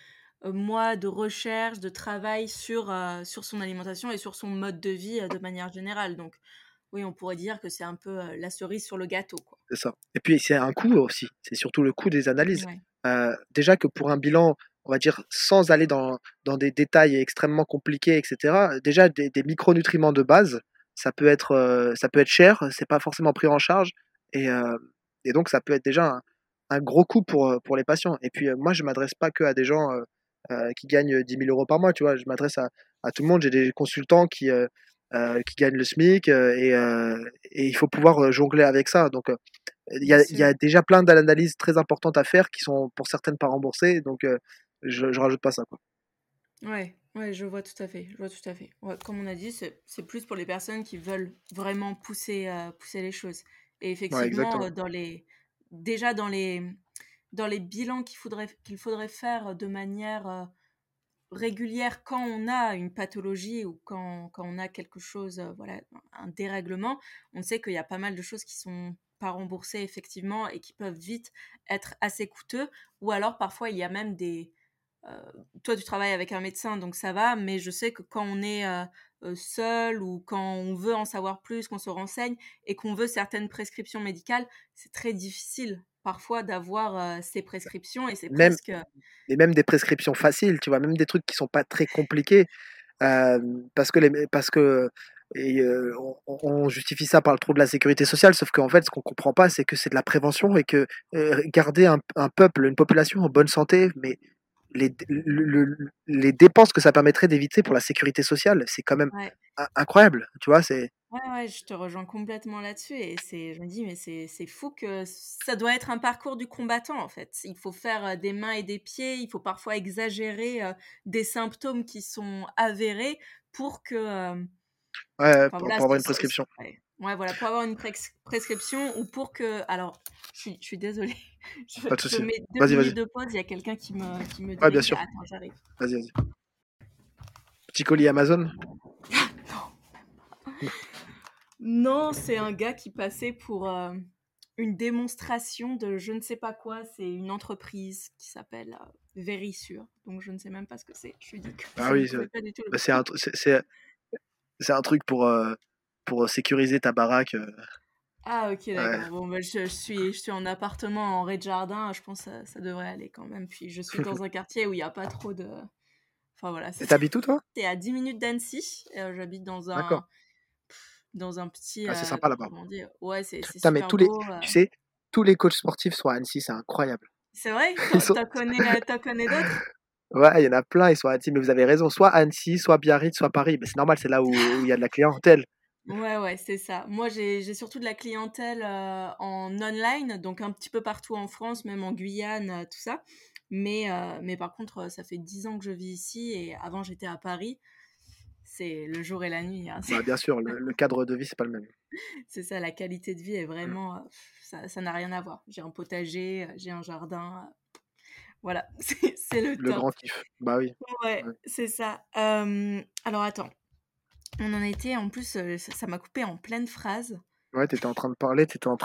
mois de recherche, de travail sur son alimentation et sur son mode de vie de manière générale. Donc, oui, on pourrait dire que c'est un peu la cerise sur le gâteau, quoi. C'est ça. Et puis, c'est un coût aussi. C'est surtout le coût des analyses. Ouais. Déjà que pour un bilan, on va dire, sans aller dans des détails extrêmement compliqués, etc., déjà, des micronutriments de base, ça peut être cher, c'est pas forcément pris en charge. Et donc, ça peut être déjà un, un gros coup pour les patients. Et puis moi, je m'adresse pas que à des gens qui gagnent 10 000 euros par mois, tu vois. Je m'adresse à tout le monde. J'ai des consultants qui gagnent le SMIC et il faut pouvoir jongler avec ça. Donc il y a déjà plein d'analyses très importantes à faire qui sont pour certaines pas remboursées. Donc je rajoute pas ça, quoi. Ouais, je vois tout à fait. Ouais, comme on a dit, c'est plus pour les personnes qui veulent vraiment pousser les choses. Et effectivement, ouais, dans les bilans qu'il faudrait faire de manière régulière quand on a une pathologie ou quand on a quelque chose, voilà, un dérèglement, on sait qu'il y a pas mal de choses qui sont pas remboursées effectivement et qui peuvent vite être assez coûteux. Ou alors parfois il y a même des... toi, tu travailles avec un médecin, donc ça va, mais je sais que quand on est seul ou quand on veut en savoir plus, qu'on se renseigne et qu'on veut certaines prescriptions médicales, c'est très difficile parfois d'avoir ces prescriptions et c'est presque... Et même des prescriptions faciles, tu vois, même des trucs qui sont pas très compliqués on justifie ça par le trou de la sécurité sociale, sauf qu'en fait, ce qu'on comprend pas, c'est que c'est de la prévention et que garder une population en bonne santé, mais... Les dépenses que ça permettrait d'éviter pour la sécurité sociale, c'est quand même incroyable, tu vois. Ouais, je te rejoins complètement là-dessus et je me dis, mais c'est fou que ça doit être un parcours du combattant, en fait. Il faut faire des mains et des pieds, il faut parfois exagérer des symptômes qui sont avérés pour que... pour avoir une prescription. Ouais, voilà, pour avoir une prescription ou pour que... Alors, je suis désolée. Pas de souci. Je mets deux minutes de pause, il y a quelqu'un qui me dit... Ouais, bien sûr. Attends, j'arrive. Vas-y. Petit colis Amazon ? Non, c'est un gars qui passait pour une démonstration de je ne sais pas quoi. C'est une entreprise qui s'appelle Verisure. Donc, je ne sais même pas ce que c'est. Je suis dit que... Ah oui, c'est un truc pour sécuriser ta baraque. Ah ok, d'accord. Ouais. Bon, je suis en appartement en rez-de-jardin, je pense que ça devrait aller quand même. Puis je suis dans un quartier où il n'y a pas trop de... Enfin voilà. Et t'habites où, toi ? T'es à 10 minutes d'Annecy, j'habite dans un... D'accord. Dans un petit... c'est sympa là-bas. Comment dire ? Ouais, c'est super mais beau. Tu sais, tous les coachs sportifs sont à Annecy, c'est incroyable. C'est vrai ? T'en connais d'autres ? Ouais, il y en a plein, ils sont à Annecy, mais vous avez raison, soit Annecy, soit Biarritz, soit Paris. Mais c'est normal, c'est là où il y a de la clientèle. Ouais, c'est ça. Moi, j'ai surtout de la clientèle en online, donc un petit peu partout en France, même en Guyane, tout ça. Mais par contre, ça fait 10 ans que je vis ici et avant, j'étais à Paris. C'est le jour et la nuit. Hein. Bah, bien sûr, le cadre de vie, c'est pas le même. C'est ça, la qualité de vie est vraiment... Ça n'a rien à voir. J'ai un potager, j'ai un jardin... Voilà, c'est le grand kiff. Bah oui. Ouais, c'est ça. Alors attends, on en était, en plus, ça m'a coupé en pleine phrase. Ouais, t'étais en train de parler, attends,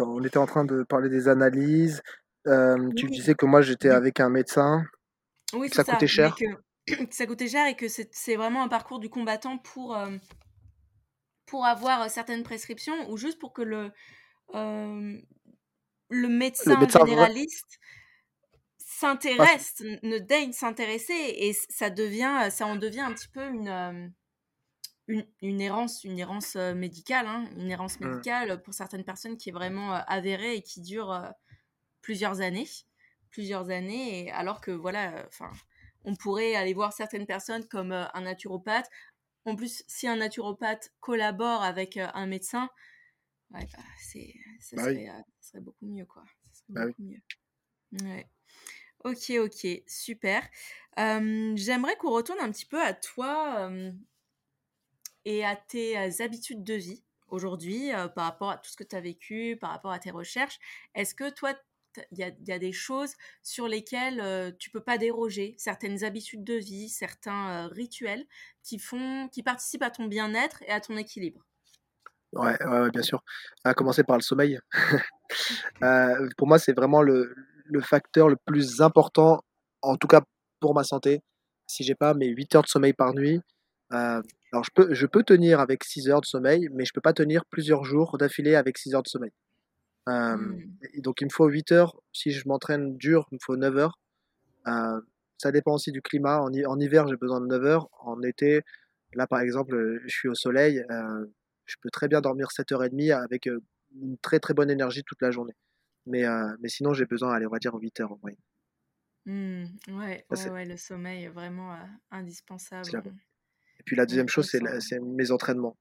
on était en train de parler des analyses. Tu disais que moi j'étais avec un médecin. Oui, c'est ça. Coûtait cher. Ça coûtait cher et que c'est vraiment un parcours du combattant pour avoir certaines prescriptions ou juste pour que le médecin généraliste... s'intéresse, ne daigne s'intéresser et ça en devient un petit peu une errance médicale, hein, une errance médicale pour certaines personnes qui est vraiment avérée et qui dure plusieurs années, et alors que voilà, enfin, on pourrait aller voir certaines personnes comme un naturopathe. En plus, si un naturopathe collabore avec un médecin, ça serait beaucoup mieux, quoi. Ça serait beaucoup mieux. Ouais. Ok, super. J'aimerais qu'on retourne un petit peu à toi et à tes habitudes de vie aujourd'hui, par rapport à tout ce que tu as vécu, par rapport à tes recherches. Est-ce que toi, il y a des choses sur lesquelles tu peux pas déroger, certaines habitudes de vie, certains rituels qui participent à ton bien-être et à ton équilibre ? Ouais, bien sûr. À commencer par le sommeil. Pour moi, c'est vraiment le facteur le plus important, en tout cas pour ma santé. Si j'ai pas mes 8 heures de sommeil par nuit, alors je peux tenir avec 6 heures de sommeil, mais je peux pas tenir plusieurs jours d'affilée avec 6 heures de sommeil. Donc il me faut 8 heures, si je m'entraîne dur, il me faut 9 heures. Ça dépend aussi du climat. En hiver, j'ai besoin de 9 heures. En été, là par exemple, je suis au soleil, je peux très bien dormir 7h30 avec une très très bonne énergie toute la journée. Mais sinon, j'ai besoin, allez, on va dire 8 heures en moyenne. Le sommeil est vraiment indispensable. Et puis la deuxième chose, c'est mes entraînements.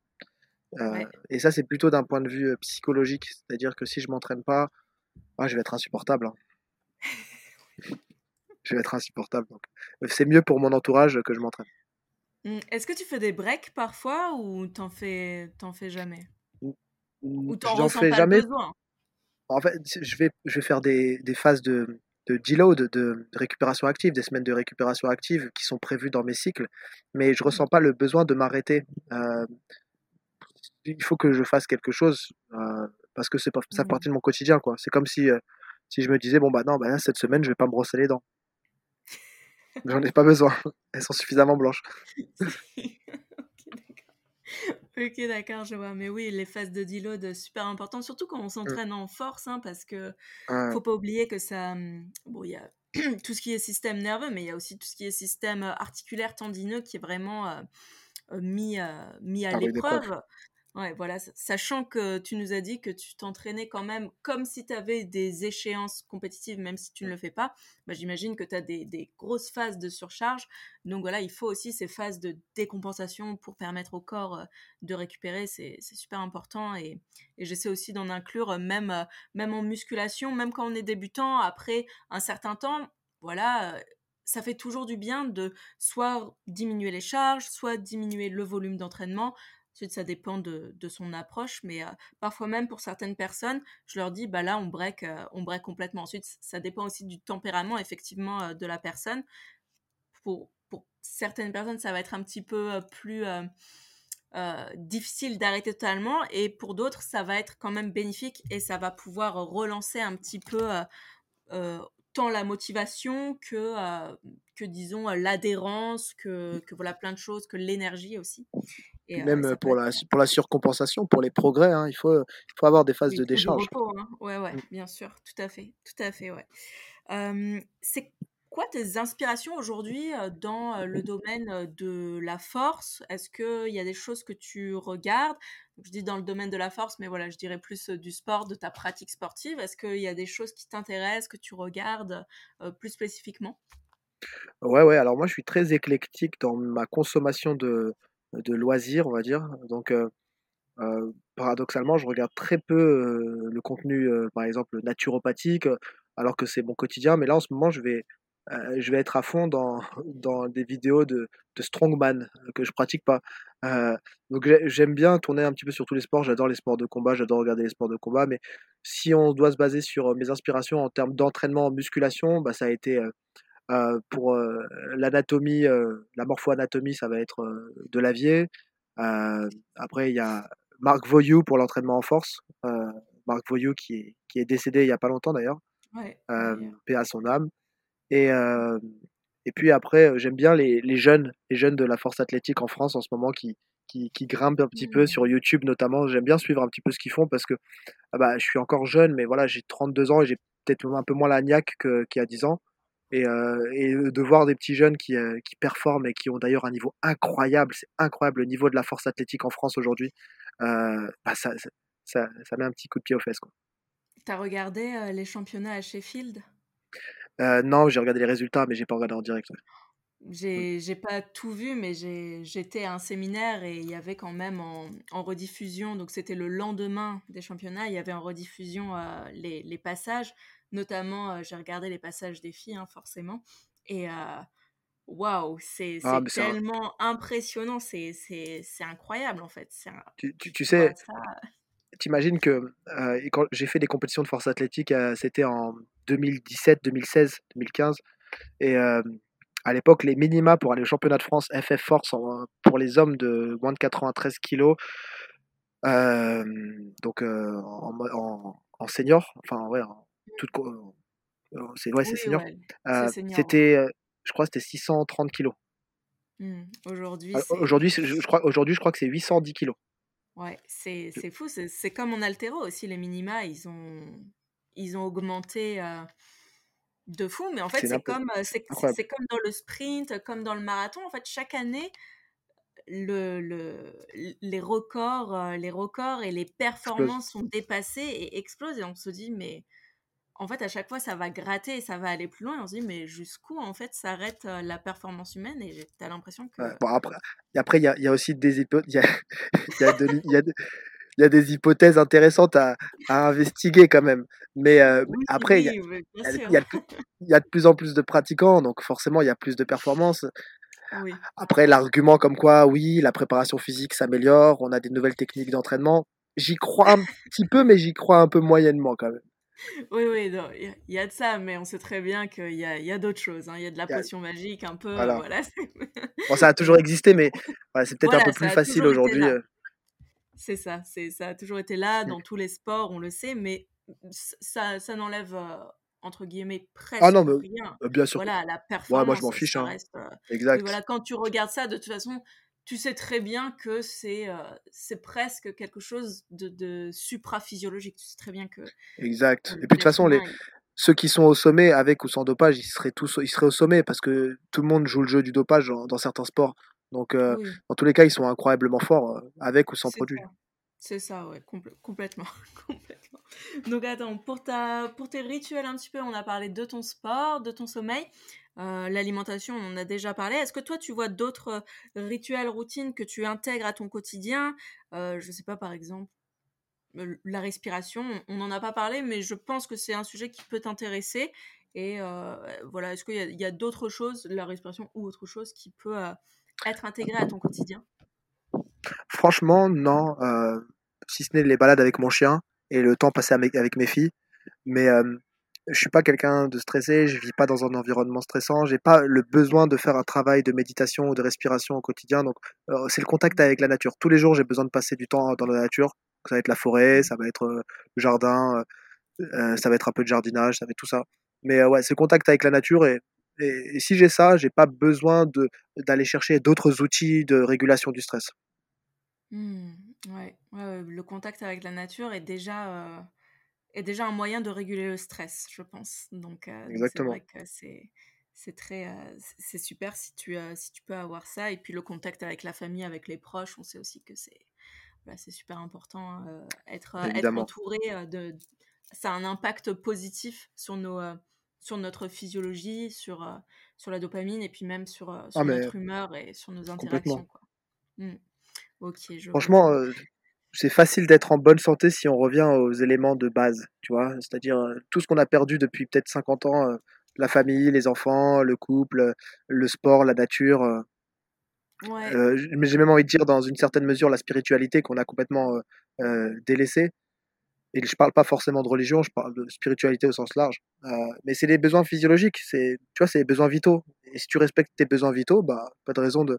Et ça, c'est plutôt d'un point de vue psychologique. C'est-à-dire que si je ne m'entraîne pas, je vais être insupportable. Je vais être insupportable. Donc. C'est mieux pour mon entourage que je m'entraîne. Est-ce que tu fais des breaks parfois ou t'en fais jamais? Ou t'en ressens pas jamais. Besoin? En fait, je vais faire des phases de deload, de récupération active, des semaines de récupération active qui sont prévues dans mes cycles, mais je ressens pas le besoin de m'arrêter. Il faut que je fasse quelque chose parce que ça fait partie de mon quotidien, quoi. C'est comme si je me disais non, cette semaine je vais pas me brosser les dents. J'en ai pas besoin, elles sont suffisamment blanches. Ok, d'accord, je vois. Mais oui, les phases de deload, super importantes, surtout quand on s'entraîne en force, parce que faut pas oublier que ça... Bon, il y a tout ce qui est système nerveux, mais il y a aussi tout ce qui est système articulaire, tendineux, qui est vraiment mis à l'épreuve. Ouais, voilà. Sachant que tu nous as dit que tu t'entraînais quand même comme si tu avais des échéances compétitives, même si tu ne le fais pas, j'imagine que tu as des grosses phases de surcharge. Donc voilà, il faut aussi ces phases de décompensation pour permettre au corps de récupérer. C'est super important. Et j'essaie aussi d'en inclure, même en musculation, même quand on est débutant, après un certain temps, voilà... Ça fait toujours du bien de soit diminuer les charges, soit diminuer le volume d'entraînement. Ensuite, ça dépend de son approche, mais parfois même pour certaines personnes, je leur dis là on break complètement. Ensuite, ça dépend aussi du tempérament effectivement de la personne. Pour certaines personnes, ça va être un petit peu plus difficile d'arrêter totalement, et pour d'autres, ça va être quand même bénéfique et ça va pouvoir relancer un petit peu tant la motivation que disons l'adhérence, que voilà, plein de choses, que l'énergie aussi. Et même pour la surcompensation, pour les progrès, il faut avoir des phases de décharge. De repos, Ouais, bien sûr, tout à fait, ouais. C'est quoi tes inspirations aujourd'hui dans le domaine de la force? Est-ce qu'il y a des choses que tu regardes? Je dis dans le domaine de la force, mais voilà, je dirais plus du sport, de ta pratique sportive. Est-ce qu'il y a des choses qui t'intéressent, que tu regardes plus spécifiquement? Ouais. Alors moi, je suis très éclectique dans ma consommation de loisirs, on va dire. Donc, paradoxalement, je regarde très peu le contenu, par exemple, naturopathique, alors que c'est mon quotidien. Mais là, en ce moment, je vais être à fond dans des vidéos de strongman que je pratique pas. Donc j'aime bien tourner un petit peu sur tous les sports. J'adore les sports de combat, j'adore regarder les sports de combat. Mais si on doit se baser sur mes inspirations en termes d'entraînement en musculation, ça a été pour l'anatomie, la morpho-anatomie, ça va être Delavier. Après, il y a Marc Voyou pour l'entraînement en force. Marc Voyou qui est décédé il n'y a pas longtemps d'ailleurs. Ouais. Paix à son âme. Et puis après, j'aime bien les jeunes de la force athlétique en France en ce moment qui grimpent un petit peu sur YouTube notamment. J'aime bien suivre un petit peu ce qu'ils font parce que je suis encore jeune, mais voilà, j'ai 32 ans et j'ai peut-être un peu moins la niaque qu'il y a 10 ans. Et de voir des petits jeunes qui performent et qui ont d'ailleurs un niveau incroyable, c'est incroyable le niveau de la force athlétique en France aujourd'hui, ça met un petit coup de pied aux fesses, quoi. T'as regardé les championnats à Sheffield? Non, j'ai regardé les résultats, mais j'ai pas regardé en direct. J'ai pas tout vu, mais j'étais à un séminaire et il y avait quand même en rediffusion, donc c'était le lendemain des championnats, il y avait en rediffusion les passages, notamment j'ai regardé les passages des filles, forcément, et waouh, c'est tellement impressionnant, c'est incroyable en fait. Tu sais, t'imagines que quand j'ai fait des compétitions de force athlétique, c'était en 2017, 2016, 2015, et à l'époque, les minima pour aller au championnat de France FF Force pour les hommes de moins de 93 kilos, donc en senior, senior. Ouais, c'est senior. C'était, je crois, que c'était 630 kilos. Aujourd'hui, je crois que c'est 810 kilos. Ouais, c'est fou. C'est comme en haltéro aussi, les minima, ils ont augmenté. De fou, mais en fait c'est comme dans le sprint, comme dans le marathon. En fait, chaque année, les records et les performances sont dépassés et explosent. Et on se dit, mais en fait, à chaque fois, ça va gratter et ça va aller plus loin. Et on se dit, mais jusqu'où, en fait, s'arrête la performance humaine? Et tu as l'impression que... Bon, après, il y a aussi des hypothèses... Il y a des hypothèses intéressantes à investiguer quand même. Mais oui, après, il y a de plus en plus de pratiquants, donc forcément, il y a plus de performances. Oui. Après, l'argument comme quoi, oui, la préparation physique s'améliore, on a des nouvelles techniques d'entraînement, j'y crois un petit peu, mais j'y crois un peu moyennement quand même. Oui, il y a de ça, mais on sait très bien qu'il y a d'autres choses. Hein. Il y a de la potion magique un peu. Voilà. Bon, ça a toujours existé, mais voilà, c'est peut-être un peu plus facile aujourd'hui. C'est ça, ça a toujours été là dans tous les sports, on le sait, mais ça n'enlève entre guillemets presque rien. Bien sûr. Voilà, la performance. Ouais, moi je m'en fiche. Hein. Reste, exact. Voilà, quand tu regardes ça, de toute façon, tu sais très bien que c'est presque quelque chose de supraphysiologique. Tu sais très bien que. Exact. Et puis de toute façon, ceux qui sont au sommet avec ou sans dopage, ils seraient au sommet parce que tout le monde joue le jeu du dopage dans certains sports. Donc, oui. Dans tous les cas, ils sont incroyablement forts avec ou sans produit. Ça. C'est ça, ouais, complètement. Donc, attends, pour tes rituels un petit peu, on a parlé de ton sport, de ton sommeil, l'alimentation, on en a déjà parlé. Est-ce que toi, tu vois d'autres rituels, routines que tu intègres à ton quotidien ? Je ne sais pas, par exemple, la respiration, on n'en a pas parlé, mais je pense que c'est un sujet qui peut t'intéresser. Et voilà, est-ce qu'il y a d'autres choses, la respiration ou autre chose qui peut... être intégré à ton quotidien ? Franchement, non. Si ce n'est les balades avec mon chien et le temps passé avec mes filles. Mais je suis pas quelqu'un de stressé, je vis pas dans un environnement stressant, j'ai pas le besoin de faire un travail de méditation ou de respiration au quotidien. Donc, c'est le contact avec la nature. Tous les jours, j'ai besoin de passer du temps dans la nature. Donc, ça va être la forêt, ça va être le jardin, ça va être un peu de jardinage, ça va être tout ça. Mais ouais, c'est le contact avec la nature et si j'ai ça, j'ai pas besoin d'aller chercher d'autres outils de régulation du stress. Le contact avec la nature est déjà un moyen de réguler le stress, je pense. Donc, exactement. Donc c'est vrai que c'est super si tu peux avoir ça. Et puis le contact avec la famille, avec les proches, on sait aussi que c'est super important. Être entouré, ça a un impact positif sur sur notre physiologie, sur la dopamine et puis même sur notre humeur et sur nos interactions. Quoi. Okay, franchement, c'est facile d'être en bonne santé si on revient aux éléments de base, tu vois, c'est-à-dire tout ce qu'on a perdu depuis peut-être 50 ans, la famille, les enfants, le couple, le sport, la nature. J'ai même envie de dire dans une certaine mesure la spiritualité qu'on a complètement délaissée. Et je parle pas forcément de religion, je parle de spiritualité au sens large. Mais c'est les besoins physiologiques, c'est les besoins vitaux. Et si tu respectes tes besoins vitaux, pas de raison de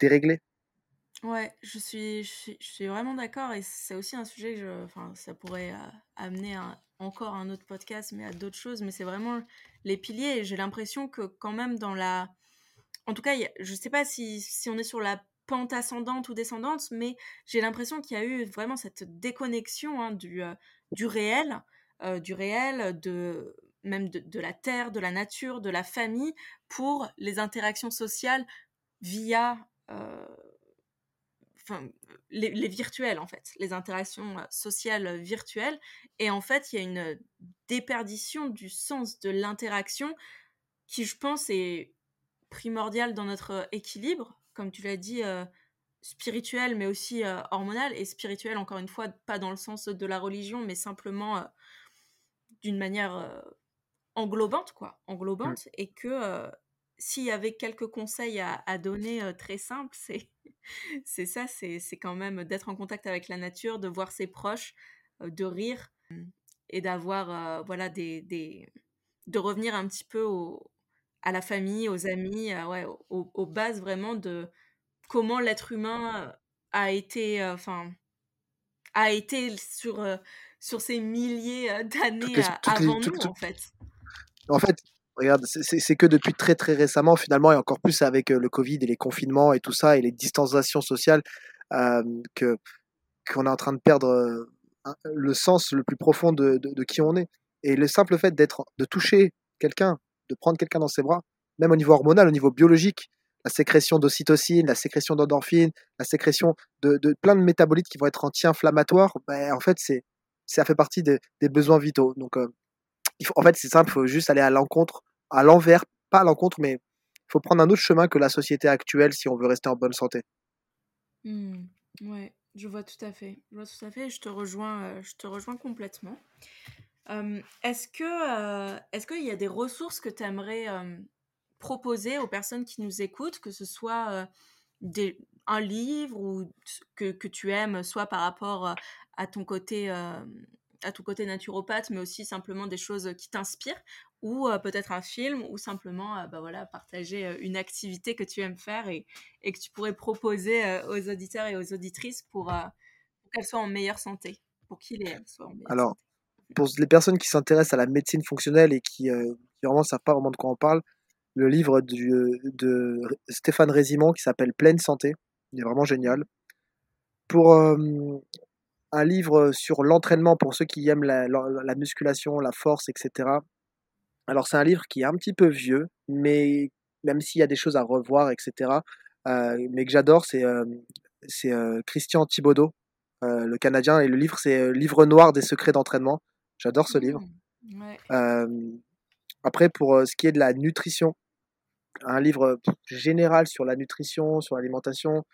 dérégler. Ouais, je suis vraiment d'accord. Et c'est aussi un sujet ça pourrait amener encore un autre podcast, mais à d'autres choses. Mais c'est vraiment les piliers. Et j'ai l'impression que quand même en tout cas, je sais pas si on est sur la pente ascendante ou descendante, mais j'ai l'impression qu'il y a eu vraiment cette déconnexion du réel, de la terre, de la nature, de la famille, pour les interactions sociales via les virtuels, en fait, les interactions sociales virtuelles. Et en fait, il y a une déperdition du sens de l'interaction qui, je pense, est primordiale dans notre équilibre, comme tu l'as dit, spirituel, mais aussi hormonal. Et spirituel, encore une fois, pas dans le sens de la religion, mais simplement d'une manière englobante, quoi. Englobante. Et que s'il y avait quelques conseils à donner très simples, c'est ça, c'est quand même d'être en contact avec la nature, de voir ses proches, de rire et d'avoir, de revenir un petit peu à la famille, aux amis, aux bases vraiment de comment l'être humain a été sur ces milliers d'années avant nous, en fait. En fait, regarde, c'est que depuis très très récemment, finalement, et encore plus avec le Covid et les confinements et tout ça, et les distanciations sociales, qu'on est en train de perdre le sens le plus profond de qui on est. Et le simple fait de toucher quelqu'un, de prendre quelqu'un dans ses bras, même au niveau hormonal, au niveau biologique, la sécrétion d'ocytocine, la sécrétion d'endorphine, la sécrétion de plein de métabolites qui vont être anti-inflammatoires, en fait, ça fait partie des besoins vitaux. Donc, En fait, c'est simple, il faut juste aller à l'encontre, à l'envers, pas à l'encontre, mais il faut prendre un autre chemin que la société actuelle si on veut rester en bonne santé. Mmh, ouais, je vois tout à fait. Je vois tout à fait, je te rejoins complètement. Est-ce qu'il y a des ressources que tu aimerais proposer aux personnes qui nous écoutent, que ce soit un livre ou que tu aimes, soit par rapport à ton côté naturopathe, mais aussi simplement des choses qui t'inspirent, ou peut-être un film, ou simplement partager une activité que tu aimes faire et que tu pourrais proposer aux auditeurs et aux auditrices pour qu'elles soient en meilleure santé, pour qu'ils et elles soient en meilleure santé. Pour les personnes qui s'intéressent à la médecine fonctionnelle et qui vraiment ne savent pas vraiment de quoi on parle, le livre de Stéphane Réziment qui s'appelle « Pleine santé », il est vraiment génial. Pour un livre sur l'entraînement, pour ceux qui aiment la musculation, la force, etc. Alors c'est un livre qui est un petit peu vieux, mais même s'il y a des choses à revoir, etc. Mais que j'adore, c'est Christian Thibodeau, le Canadien, et le livre c'est « Livre noir des secrets d'entraînement ». J'adore ce livre. Ouais. Après, pour ce qui est de la nutrition, un livre général sur la nutrition, sur l'alimentation,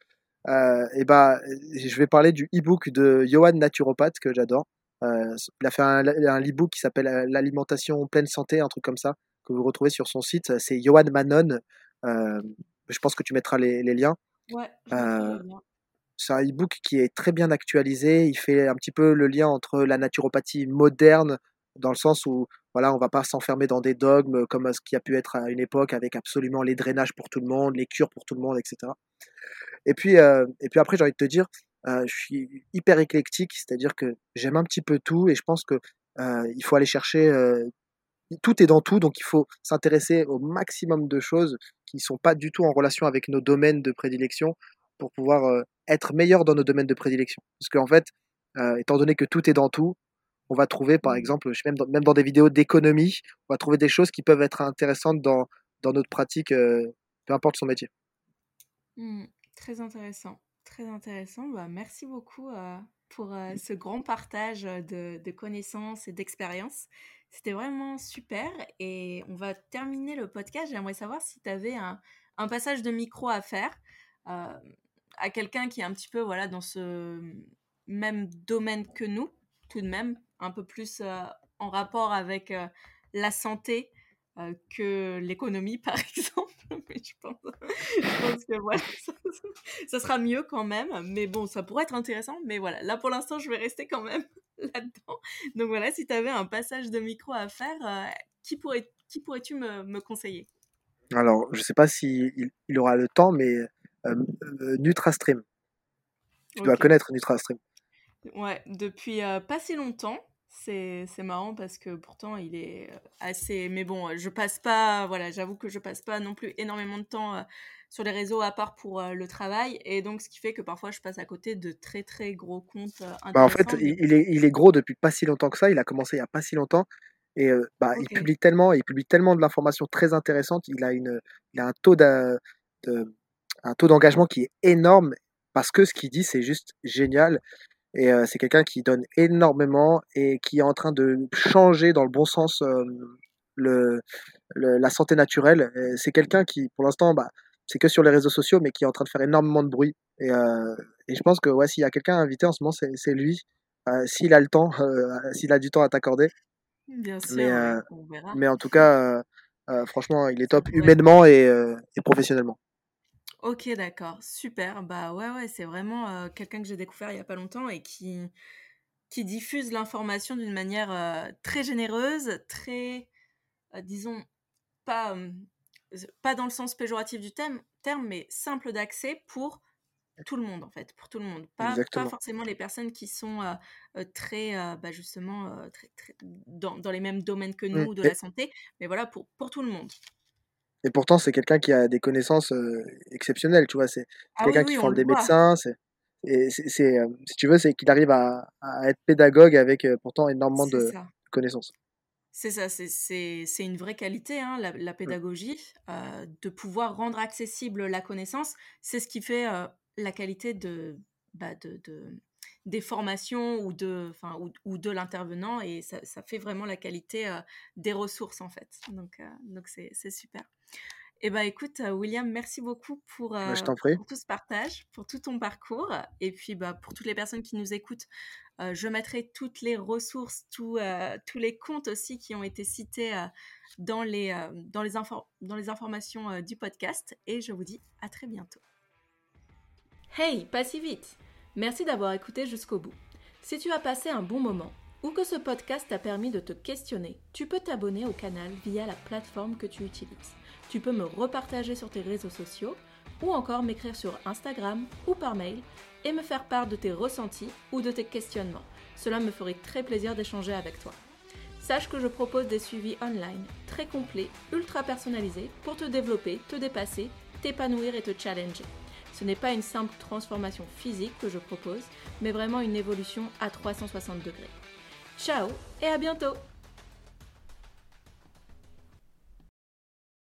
je vais parler du e-book de Johan Naturopathe, que j'adore. Il a fait un e-book qui s'appelle « L'alimentation pleine santé », un truc comme ça, que vous retrouvez sur son site. C'est Johan Manon. Je pense que tu mettras les liens. Ouais, c'est un e-book qui est très bien actualisé. Il fait un petit peu le lien entre la naturopathie moderne, dans le sens où on ne va pas s'enfermer dans des dogmes comme ce qui a pu être à une époque, avec absolument les drainages pour tout le monde, les cures pour tout le monde, etc. Et puis après, j'ai envie de te dire, je suis hyper éclectique, c'est-à-dire que j'aime un petit peu tout, et je pense que il faut aller chercher, tout est dans tout, donc il faut s'intéresser au maximum de choses qui ne sont pas du tout en relation avec nos domaines de prédilection pour pouvoir être meilleur dans nos domaines de prédilection. Parce qu'en fait, étant donné que tout est dans tout, on va trouver, par exemple, même dans des vidéos d'économie, on va trouver des choses qui peuvent être intéressantes dans notre pratique, peu importe son métier. Mmh, très intéressant. Très intéressant. Merci beaucoup pour ce grand partage de connaissances et d'expériences. C'était vraiment super. Et on va terminer le podcast. J'aimerais savoir si tu avais un passage de micro à faire à quelqu'un qui est un petit peu dans ce même domaine que nous, tout de même, un peu plus en rapport avec la santé que l'économie, par exemple. Mais je pense que ça sera mieux quand même. Mais bon, ça pourrait être intéressant. Mais là, pour l'instant, je vais rester quand même là-dedans. Donc si tu avais un passage de micro à faire, qui pourrais-tu me conseiller ? Alors, je ne sais pas s'il aura le temps, mais NutraStream. Tu dois connaître NutraStream. Ouais, depuis pas si longtemps, c'est marrant parce que pourtant il est assez... Mais bon, j'avoue que je passe pas non plus énormément de temps sur les réseaux à part pour le travail, et donc ce qui fait que parfois je passe à côté de très très gros comptes intéressants. En fait, il est gros depuis pas si longtemps que ça, il a commencé il y a pas si longtemps, et il publie tellement de l'information très intéressante, il a un taux d'engagement qui est énorme, parce que ce qu'il dit c'est juste génial. Et c'est quelqu'un qui donne énormément et qui est en train de changer dans le bon sens la santé naturelle. Et c'est quelqu'un qui, pour l'instant, c'est que sur les réseaux sociaux, mais qui est en train de faire énormément de bruit. Et je pense que s'il y a quelqu'un à inviter en ce moment, c'est lui. S'il a le temps, s'il a du temps à t'accorder. Bien sûr, on verra. Mais en tout cas, franchement, il est top humainement et professionnellement. Ok, d'accord, super. C'est vraiment quelqu'un que j'ai découvert il n'y a pas longtemps et qui diffuse l'information d'une manière très généreuse, très, disons, pas dans le sens péjoratif du terme, mais simple d'accès pour tout le monde, en fait, pour tout le monde. Pas forcément les personnes qui sont très, dans les mêmes domaines que nous, de la santé, mais pour tout le monde. Et pourtant, c'est quelqu'un qui a des connaissances exceptionnelles, tu vois. C'est quelqu'un qui forme des médecins. Si tu veux, c'est qu'il arrive à être pédagogue avec pourtant énormément de connaissances. C'est ça, c'est une vraie qualité, hein, la pédagogie, de pouvoir rendre accessible la connaissance. C'est ce qui fait la qualité des formations ou de l'intervenant, et ça fait vraiment la qualité des ressources en fait. Donc c'est super. Eh ben écoute William, merci beaucoup pour tout ce partage, pour tout ton parcours, et puis pour toutes les personnes qui nous écoutent, je mettrai toutes les ressources, tous les comptes aussi qui ont été cités dans les informations du podcast, et je vous dis à très bientôt. Hey, pas si vite. Merci d'avoir écouté jusqu'au bout. Si tu as passé un bon moment ou que ce podcast t'a permis de te questionner, tu peux t'abonner au canal via la plateforme que tu utilises. Tu peux me repartager sur tes réseaux sociaux ou encore m'écrire sur Instagram ou par mail et me faire part de tes ressentis ou de tes questionnements. Cela me ferait très plaisir d'échanger avec toi. Sache que je propose des suivis online très complets, ultra personnalisés pour te développer, te dépasser, t'épanouir et te challenger. Ce n'est pas une simple transformation physique que je propose, mais vraiment une évolution à 360 degrés. Ciao et à bientôt!